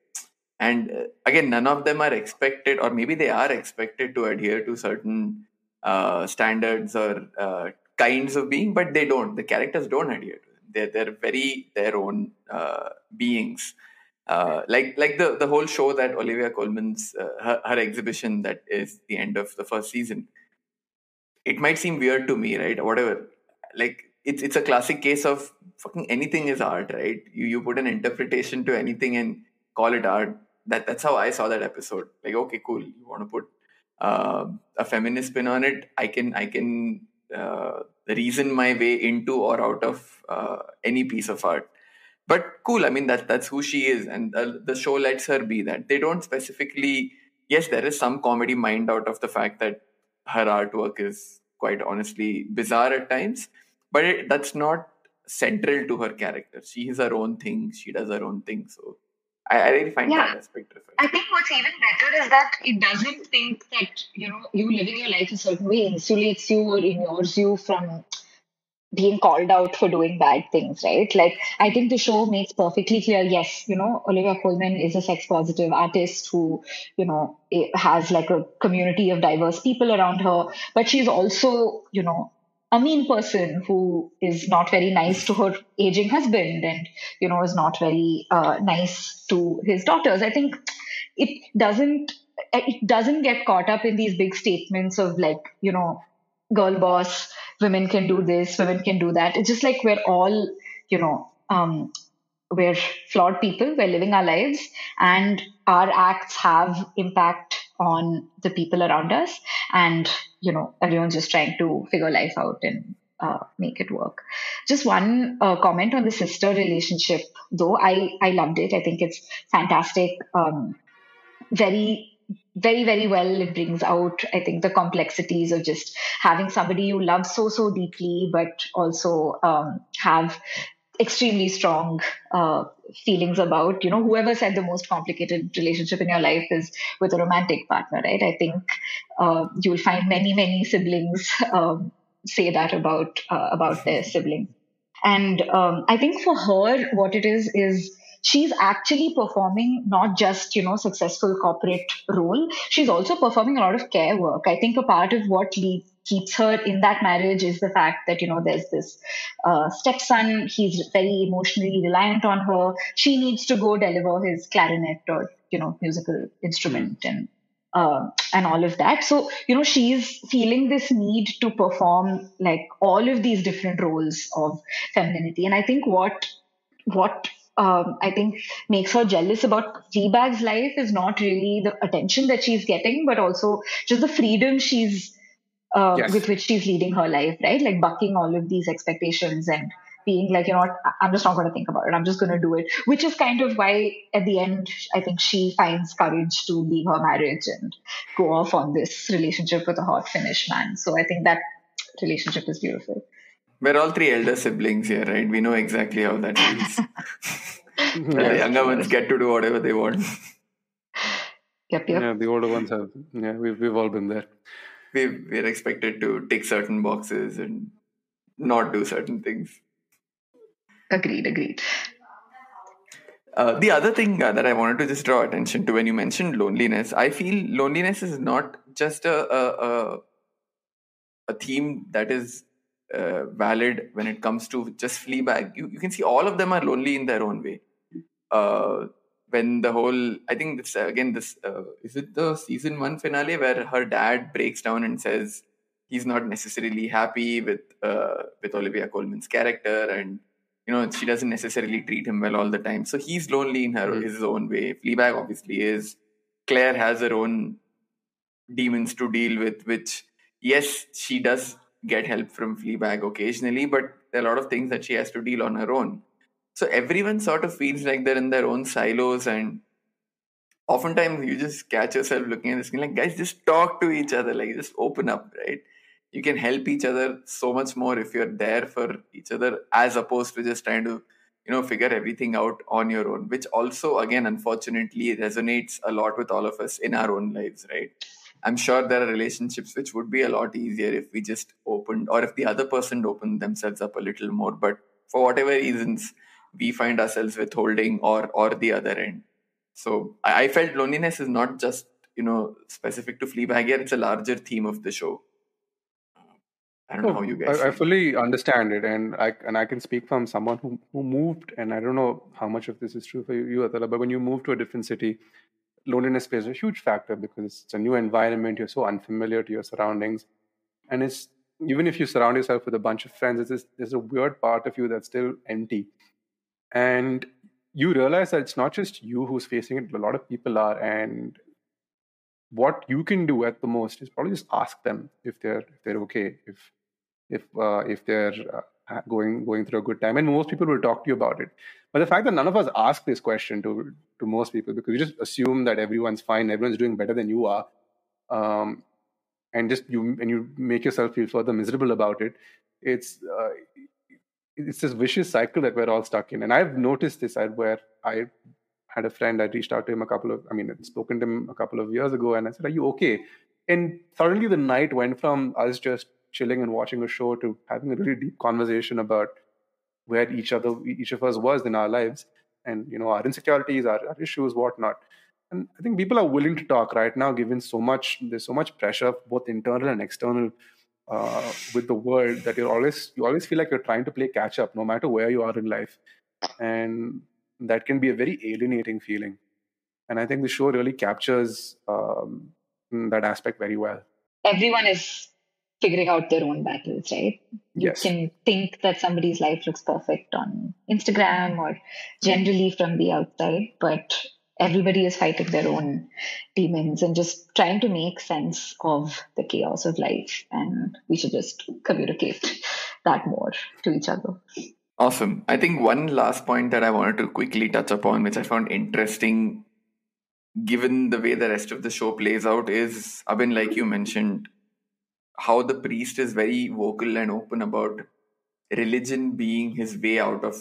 And uh, again, none of them are expected, or maybe they are expected to adhere to certain uh, standards or. Uh, kinds of being, but they don't. The characters don't adhere to them. They're, they're very their own uh, beings. Uh, like like the, the whole show that Olivia Colman's, uh, her, her exhibition that is the end of the first season. It might seem weird to me, right? Whatever. Like, it's it's a classic case of fucking anything is art, right? You you put an interpretation to anything and call it art. That That's how I saw that episode. Like, okay, cool. You want to put uh, a feminist spin on it? I can I can... Uh, reason my way into or out of uh, any piece of art, but cool. I mean that that's who she is, and uh, the show lets her be that. They don't specifically. Yes, there is some comedy mined out of the fact that her artwork is quite honestly bizarre at times, but it, that's not central to her character. She is her own thing. She does her own thing. So I, I really find yeah. that aspect of it. I think what's even better is that it doesn't think that, you know, you living your life a certain way insulates you or ignores you from being called out for doing bad things, right? Like, I think the show makes perfectly clear, yes, you know, Olivia Colman is a sex-positive artist who, you know, has like a community of diverse people around her, but she's also, you know, a mean person who is not very nice to her aging husband and, you know, is not very uh, nice to his daughters. I think it doesn't, it doesn't get caught up in these big statements of like, you know, girl boss, women can do this, women can do that. It's just like, we're all, you know, um, we're flawed people, we're living our lives and our acts have impact on the people around us. And, you know, everyone's just trying to figure life out and uh, make it work. Just one uh, comment on the sister relationship, though. I, I loved it. I think it's fantastic. Um, very... very, very well. It brings out, I think, the complexities of just having somebody you love so, so deeply, but also um, have extremely strong uh, feelings about, you know, whoever said the most complicated relationship in your life is with a romantic partner, right? I think uh, you'll find many, many siblings um, say that about, uh, about their sibling. And um, I think for her, what it is, is she's actually performing not just, you know, successful corporate role. She's also performing a lot of care work. I think a part of what le- keeps her in that marriage is the fact that, you know, there's this uh, stepson. He's very emotionally reliant on her. She needs to go deliver his clarinet or, you know, musical instrument and uh, and all of that. So, you know, she's feeling this need to perform like all of these different roles of femininity. And I think what what Um, I think makes her jealous about Fleabag's life is not really the attention that she's getting, but also just the freedom she's uh, yes. with which she's leading her life, right? Like bucking all of these expectations and being like, you know what, I'm just not going to think about it. I'm just going to do it, which is kind of why at the end, I think she finds courage to leave her marriage and go off on this relationship with a hot Finnish man. So I think that relationship is beautiful. We're all three elder siblings here, right? We know exactly how that feels. The yeah, younger ones get to do whatever they want. Yep, yep. Yeah, the older ones have. Yeah, we've we've all been there. We we're expected to tick certain boxes and not do certain things. Agreed, agreed. Uh, the other thing that I wanted to just draw attention to when you mentioned loneliness, I feel loneliness is not just a a a, a theme that is Uh, valid when it comes to just Fleabag. You, you can see all of them are lonely in their own way. Uh, when the whole, I think it's again this uh, is it the season one finale where her dad breaks down and says he's not necessarily happy with uh, with Olivia Colman's character, and you know she doesn't necessarily treat him well all the time. So he's lonely in her mm-hmm. his own way. Fleabag obviously is. Claire has her own demons to deal with, which yes, she does get help from Fleabag occasionally, but there are a lot of things that she has to deal on her own. So everyone sort of feels like they're in their own silos, and oftentimes you just catch yourself looking at the screen like, guys, just talk to each other, like just open up, right? You can help each other so much more if you're there for each other, as opposed to just trying to, you know, figure everything out on your own, which also, again, unfortunately resonates a lot with all of us in our own lives, right? I'm sure there are relationships which would be a lot easier if we just opened, or if the other person opened themselves up a little more. But for whatever reasons, we find ourselves withholding or or the other end. So I felt loneliness is not just, you know, specific to Fleabag here. It's a larger theme of the show. I don't oh, know how you guys. I, I fully understand it, and I and I can speak from someone who, who moved, and I don't know how much of this is true for you, Atulaa, but when you move to a different city, loneliness plays a huge factor because it's a new environment. You're so unfamiliar to your surroundings, and it's even if you surround yourself with a bunch of friends, it's just, there's a weird part of you that's still empty, and you realize that it's not just you who's facing it. A lot of people are, and what you can do at the most is probably just ask them if they're if they're okay, if if uh, if they're uh, going going through a good time, and most people will talk to you about it. But the fact that none of us ask this question to to most people, because we just assume that everyone's fine, everyone's doing better than you are, um, and just you and you make yourself feel further miserable about it. It's uh, it's this vicious cycle that we're all stuck in, and I've noticed this. I where I had a friend, I reached out to him a couple of, I mean, I'd spoken to him a couple of years ago, and I said, "Are you okay?" And suddenly the night went from us just chilling and watching a show to having a really deep conversation about where each other, each of us was in our lives, and you know our insecurities, our, our issues, whatnot. And I think people are willing to talk right now, given so much. There's so much pressure, both internal and external, uh, with the world that you're always you always feel like you're trying to play catch up, no matter where you are in life, and that can be a very alienating feeling. And I think the show really captures um, that aspect very well. Everyone is figuring out their own battles, right? You yes. can think that somebody's life looks perfect on Instagram or generally from the outside, but everybody is fighting their own demons and just trying to make sense of the chaos of life. And we should just communicate that more to each other. Awesome. I think one last point that I wanted to quickly touch upon, which I found interesting given the way the rest of the show plays out, is, Abhin, like you mentioned, how the priest is very vocal and open about religion being his way out of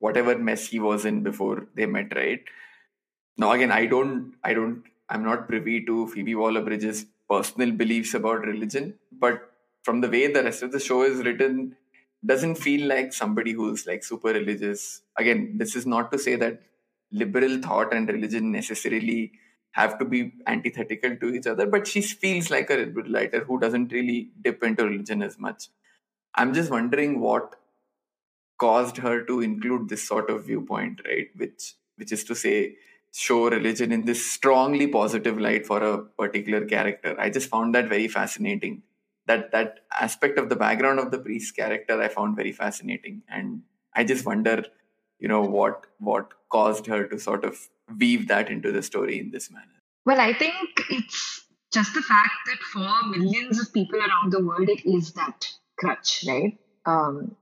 whatever mess he was in before they met, right? Now, again, I don't, I don't, I'm not privy to Phoebe Waller-Bridge's personal beliefs about religion, but from the way the rest of the show is written, doesn't feel like somebody who's like super religious. Again, this is not to say that liberal thought and religion necessarily have to be antithetical to each other, but she feels like a liberal writer who doesn't really dip into religion as much. I'm just wondering what caused her to include this sort of viewpoint, right? Which, which is to say, show religion in this strongly positive light for a particular character. I just found that very fascinating. That that aspect of the background of the priest's character I found very fascinating. And I just wonder, you know, what what caused her to sort of weave that into the story in this manner. Well, I think it's just the fact that for millions of people around the world, it is that crutch, right? Um,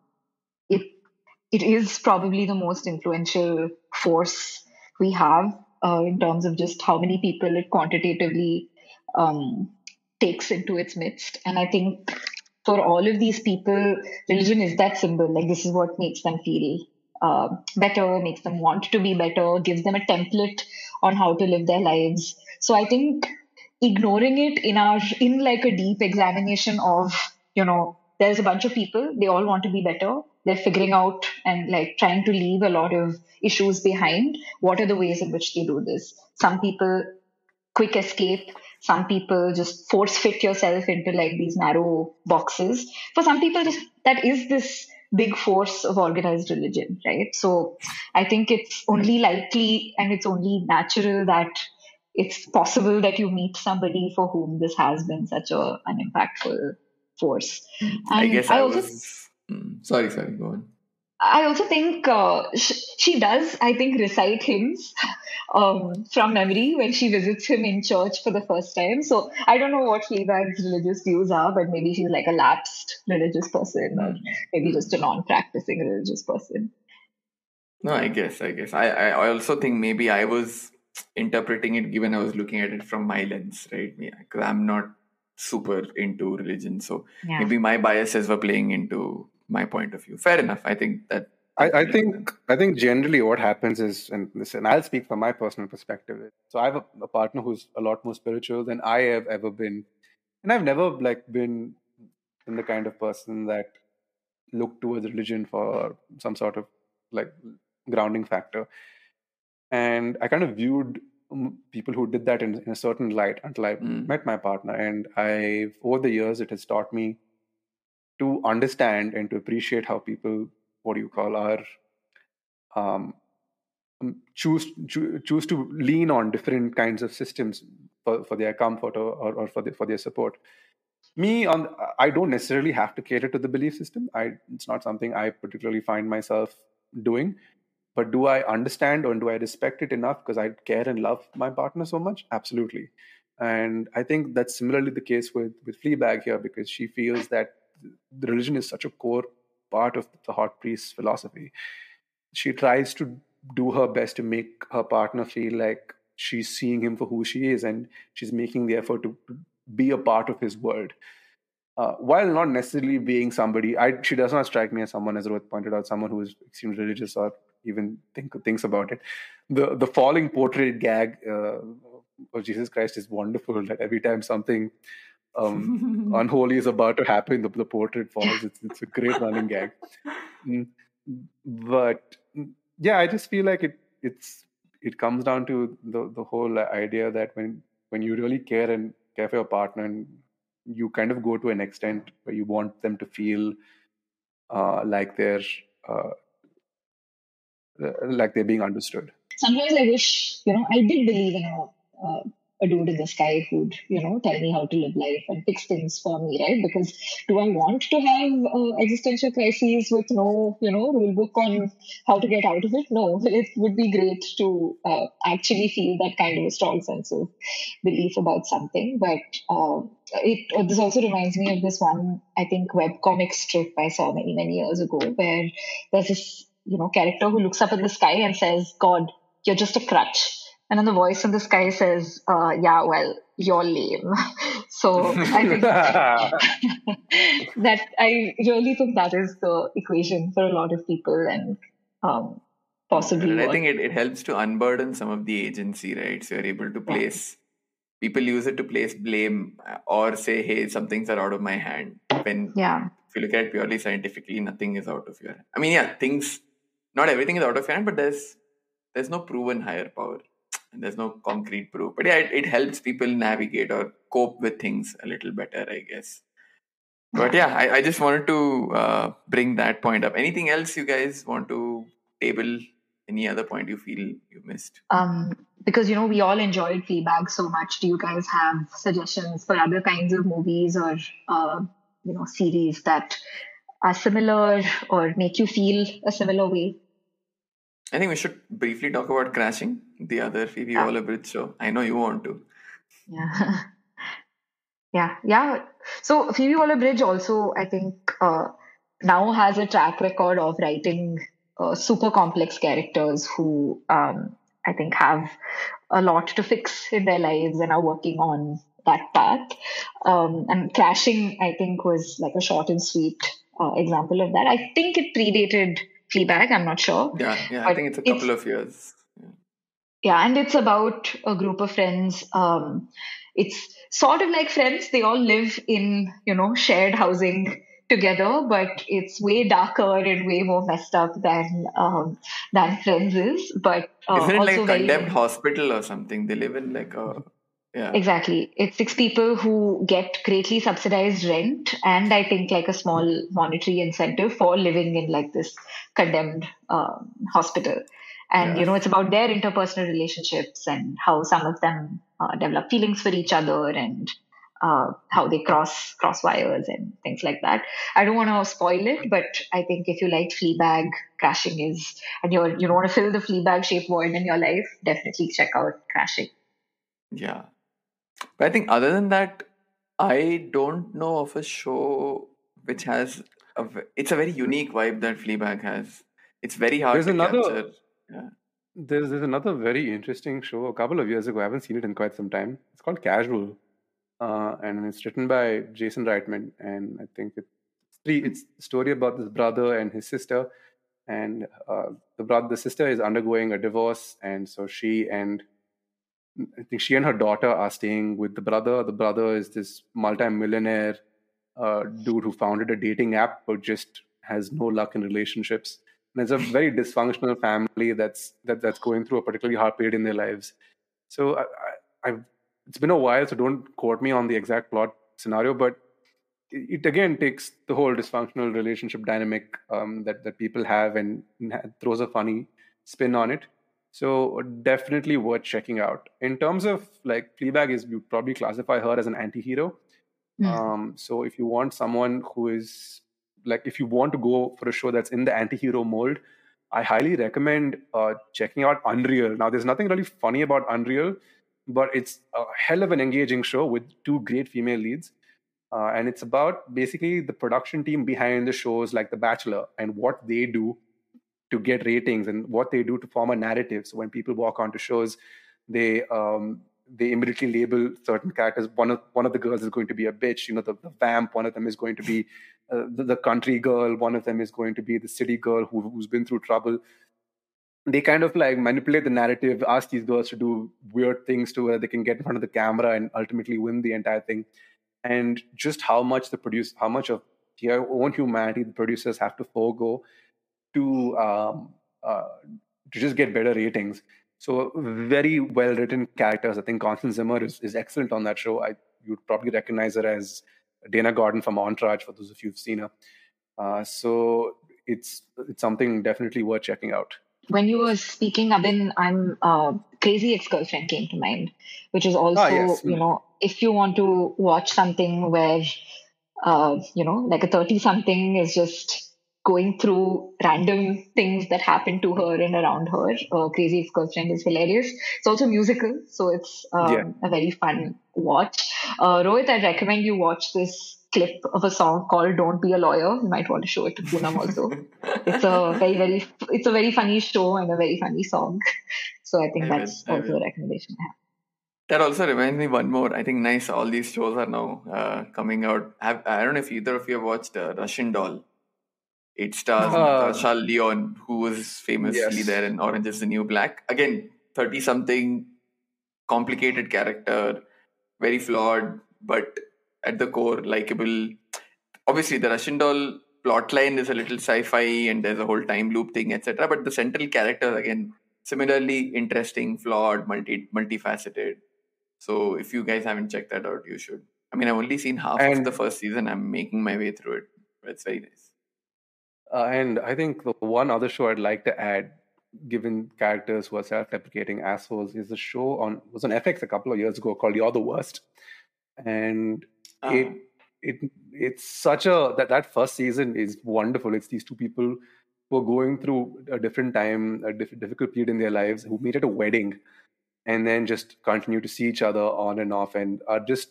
it it is probably the most influential force we have uh, in terms of just how many people it quantitatively um, takes into its midst. And I think for all of these people, religion is that symbol. Like, this is what makes them feel uh, better, makes them want to be better, gives them a template on how to live their lives. So I think ignoring it in our in like a deep examination of, you know, there's a bunch of people, they all want to be better. They're figuring out and like trying to leave a lot of issues behind. What are the ways in which they do this? Some people quick escape. Some people just force fit yourself into like these narrow boxes. For some people, just that is this big force of organized religion, right? So I think it's only likely and it's only natural that it's possible that you meet somebody for whom this has been such a, an impactful force. And I guess I, I also... Was... Sorry, sorry, go on. I also think uh, she, she does, I think, recite hymns um, from memory when she visits him in church for the first time. So I don't know what Fleabag's religious views are, but maybe she's like a lapsed religious person or maybe just a non-practicing religious person. No, I guess, I guess. I, I also think maybe I was interpreting it given I was looking at it from my lens, right? Yeah, because I'm not super into religion. So yeah. Maybe my biases were playing into my point of view. Fair enough. I think that I, I think I think generally what happens is, and listen, I'll speak from my personal perspective. So I have a, a partner who's a lot more spiritual than I have ever been, and I've never like been in the kind of person that looked towards religion for some sort of like grounding factor. And I kind of viewed people who did that in, in a certain light until I mm. met my partner, and I over the years it has taught me to understand and to appreciate how people, what do you call, are um, choose cho- choose to lean on different kinds of systems for, for their comfort or, or, or for the, for their support. Me, on I don't necessarily have to cater to the belief system. I it's not something I particularly find myself doing. But do I understand or do I respect it enough because I care and love my partner so much? Absolutely. And I think that's similarly the case with, with Fleabag here, because she feels that the religion is such a core part of the hot priest's philosophy. She tries to do her best to make her partner feel like she's seeing him for who she is, and she's making the effort to be a part of his world. Uh, while not necessarily being somebody, I, she does not strike me as someone, as Rohit pointed out, someone who is extremely religious or even think thinks about it. The the falling portrait gag uh, of Jesus Christ is wonderful. That every time something um, unholy is about to happen, the, the portrait falls. It's it's a great running gag. But yeah, I just feel like it it's it comes down to the the whole idea that when when you really care and care for your partner, and you kind of go to an extent where you want them to feel uh, like they're. Uh, like they're being understood. Sometimes I wish, you know, I did believe in a uh, a dude in the sky who'd, you know, tell me how to live life and fix things for me, right? Because do I want to have uh, existential crises with no, you know, rule book on how to get out of it? No, it would be great to uh, actually feel that kind of a strong sense of belief about something. But uh, it this also reminds me of this one, I think, webcomic strip I saw many, many years ago, where there's this, you know, character who looks up at the sky and says, "God, you're just a crutch." And then the voice in the sky says, uh, yeah, well, you're lame. So I think that I really think that is the equation for a lot of people, and um, possibly. And I think it, it helps to unburden some of the agency, right? So you're able to place, yeah. people use it to place blame or say, hey, some things are out of my hand. When yeah. if you look at it purely scientifically, nothing is out of your hand. I mean, yeah, things, not everything is out of your hand, but there's there's no proven higher power. There's no concrete proof. But yeah, it, it helps people navigate or cope with things a little better, I guess. But yeah, I, I just wanted to uh, bring that point up. Anything else you guys want to table? Any other point you feel you missed? Um, because, you know, we all enjoyed Fleabag so much. Do you guys have suggestions for other kinds of movies or, uh, you know, series that are similar or make you feel a similar way? I think we should briefly talk about Crashing, the other Phoebe yeah. Waller-Bridge show. I know you want to. Yeah. yeah. Yeah. So Phoebe Waller-Bridge also, I think, uh, now has a track record of writing uh, super complex characters who um, I think have a lot to fix in their lives and are working on that path. Um, and Crashing, I think, was like a short and sweet uh, example of that. I think it predated Fleabag, I'm not sure. Yeah, yeah, but I think it's a couple it's, of years. Yeah. yeah, and it's about a group of friends. Um, it's sort of like Friends. They all live in, you know, shared housing together, but it's way darker and way more messed up than um, than Friends is. But uh, isn't it also like a condemned very, hospital or something? They live in like a yeah. Exactly. It's six people who get greatly subsidized rent and I think like a small monetary incentive for living in like this condemned um, hospital. And, yeah. you know, it's about their interpersonal relationships and how some of them uh, develop feelings for each other and uh, how they cross cross wires and things like that. I don't want to spoil it, but I think if you like Fleabag, Crashing is, and you're, you don't want to fill the Fleabag-shaped void in your life, definitely check out Crashing. Yeah. But I think other than that, I don't know of a show which has a, it's a very unique vibe that Fleabag has. It's very hard there's to another, capture. Yeah. There's there's another very interesting show a couple of years ago. I haven't seen it in quite some time. It's called Casual, uh, and it's written by Jason Reitman. And I think it's three. It's a story about this brother and his sister, and uh, the brother the sister is undergoing a divorce, and so she and I think she and her daughter are staying with the brother. The brother is this multi-millionaire uh, dude who founded a dating app but just has no luck in relationships. And it's a very dysfunctional family that's that, that's going through a particularly hard period in their lives. So I, I, I've, it's been a while, so don't quote me on the exact plot scenario, but it, it again takes the whole dysfunctional relationship dynamic um, that, that people have and throws a funny spin on it. So definitely worth checking out. In terms of like Fleabag, is you probably classify her as an anti-hero. Mm. Um, so if you want someone who is like, if you want to go for a show that's in the anti-hero mold, I highly recommend uh, checking out Unreal. Now, there's nothing really funny about Unreal, but it's a hell of an engaging show with two great female leads. Uh, and it's about basically the production team behind the shows like The Bachelor and what they do to get ratings and what they do to form a narrative. So when people walk onto shows, they um, they immediately label certain characters. One of one of the girls is going to be a bitch, you know, the, the vamp. One of them is going to be uh, the, the country girl. One of them is going to be the city girl who, who's been through trouble. They kind of like manipulate the narrative, ask these girls to do weird things to where they can get in front of the camera and ultimately win the entire thing. And just how much the produce, how much of their own humanity the producers have to forego to um, uh, to just get better ratings. So very well-written characters. I think Constance Zimmer is, is excellent on that show. I, you'd probably recognize her as Dana Gordon from Entourage, for those of you who've seen her. Uh, so it's it's something definitely worth checking out. when you were speaking, Abhin, I'm uh, Crazy Ex-Girlfriend came to mind, which is also, oh, yes. you know, if you want to watch something where, uh, you know, like a thirty-something is just going through random things that happen to her and around her, uh, Crazy Ex-Girlfriend is hilarious. It's also musical, so it's um, yeah. a very fun watch. Uh, Rohit, I recommend you watch this clip of a song called "Don't Be a Lawyer." You might want to show it to Poonam also. It's a very, very, it's a very funny show and a very funny song. So I think I that's will, also will. a recommendation I have. That also reminds me one more. I think nice. All these shows are now uh, coming out. I, I don't know if either of you have watched uh, Russian Doll. It stars uh, Natasha Lyonne, who was famously yes. there in Orange Is the New Black. Again, thirty-something, complicated character, very flawed, but at the core, likable. Obviously, the Russian Doll plotline is a little sci-fi and there's a whole time loop thing, et cetera. But the central character, again, similarly interesting, flawed, multi multifaceted. So if you guys haven't checked that out, you should. I mean, I've only seen half and, of the first season. I'm making my way through it. But it's very nice. Uh, and I think the one other show I'd like to add, given characters who are self-deprecating assholes, is a show on was on F X a couple of years ago called You're the Worst. And uh-huh. it it it's such a that that first season is wonderful. It's these two people who are going through a different time, a diff- difficult period in their lives, who meet at a wedding and then just continue to see each other on and off and are just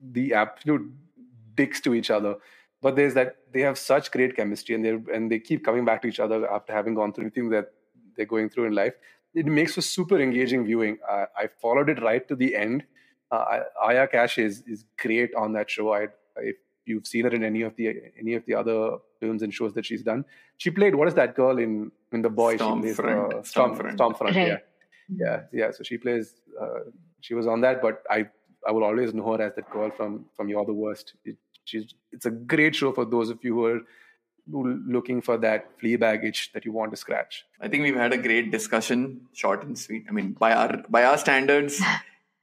the absolute dicks to each other. But there's that they have such great chemistry and they and they keep coming back to each other after having gone through everything that they're going through in life. It makes for super engaging viewing. Uh, I followed it right to the end. Uh, Aya Cash is is great on that show. I, if you've seen her in any of the any of the other films and shows that she's done, she played what is that girl in in The Boy? Stormfront. Uh, Stormfront. Stormfront. Yeah, yeah, yeah. So she plays. Uh, she was on that, but I I will always know her as that girl from from You're the Worst. It, she's it's a great show for those of you who are looking for that Fleabag itch that you want to scratch. I think we've had a great discussion, short and sweet. I mean, by our by our standards.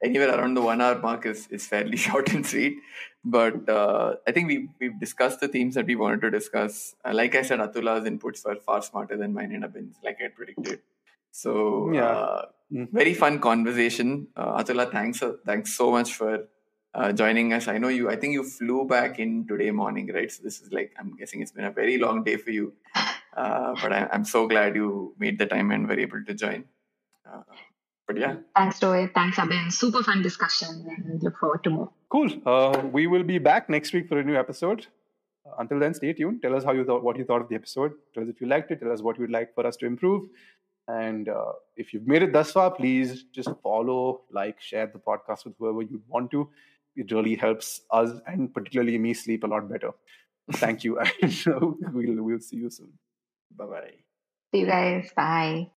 Anywhere around the one hour mark is, is fairly short and sweet. But uh, I think we, we've discussed the themes that we wanted to discuss. Uh, like I said, Atulaa's inputs were far smarter than mine and Abhin's, like I had predicted. So, yeah. uh, mm-hmm. very fun conversation. Uh, Atulaa, thanks uh, thanks so much for uh, joining us. I know you, I think you flew back in today morning, right? So this is like, I'm guessing it's been a very long day for you. Uh, but I, I'm so glad you made the time and were able to join. Uh, But yeah. Thanks, Rohit. Thanks, Abhin. Super fun discussion and look forward to more. Cool. Uh, we will be back next week for a new episode. Uh, until then, stay tuned. Tell us how you thought, what you thought of the episode. Tell us if you liked it. Tell us what you'd like for us to improve. And uh, if you've made it thus far, please just follow, like, share the podcast with whoever you want to. It really helps us and particularly me sleep a lot better. Thank you. And we'll, we'll see you soon. Bye-bye. See you guys. Bye.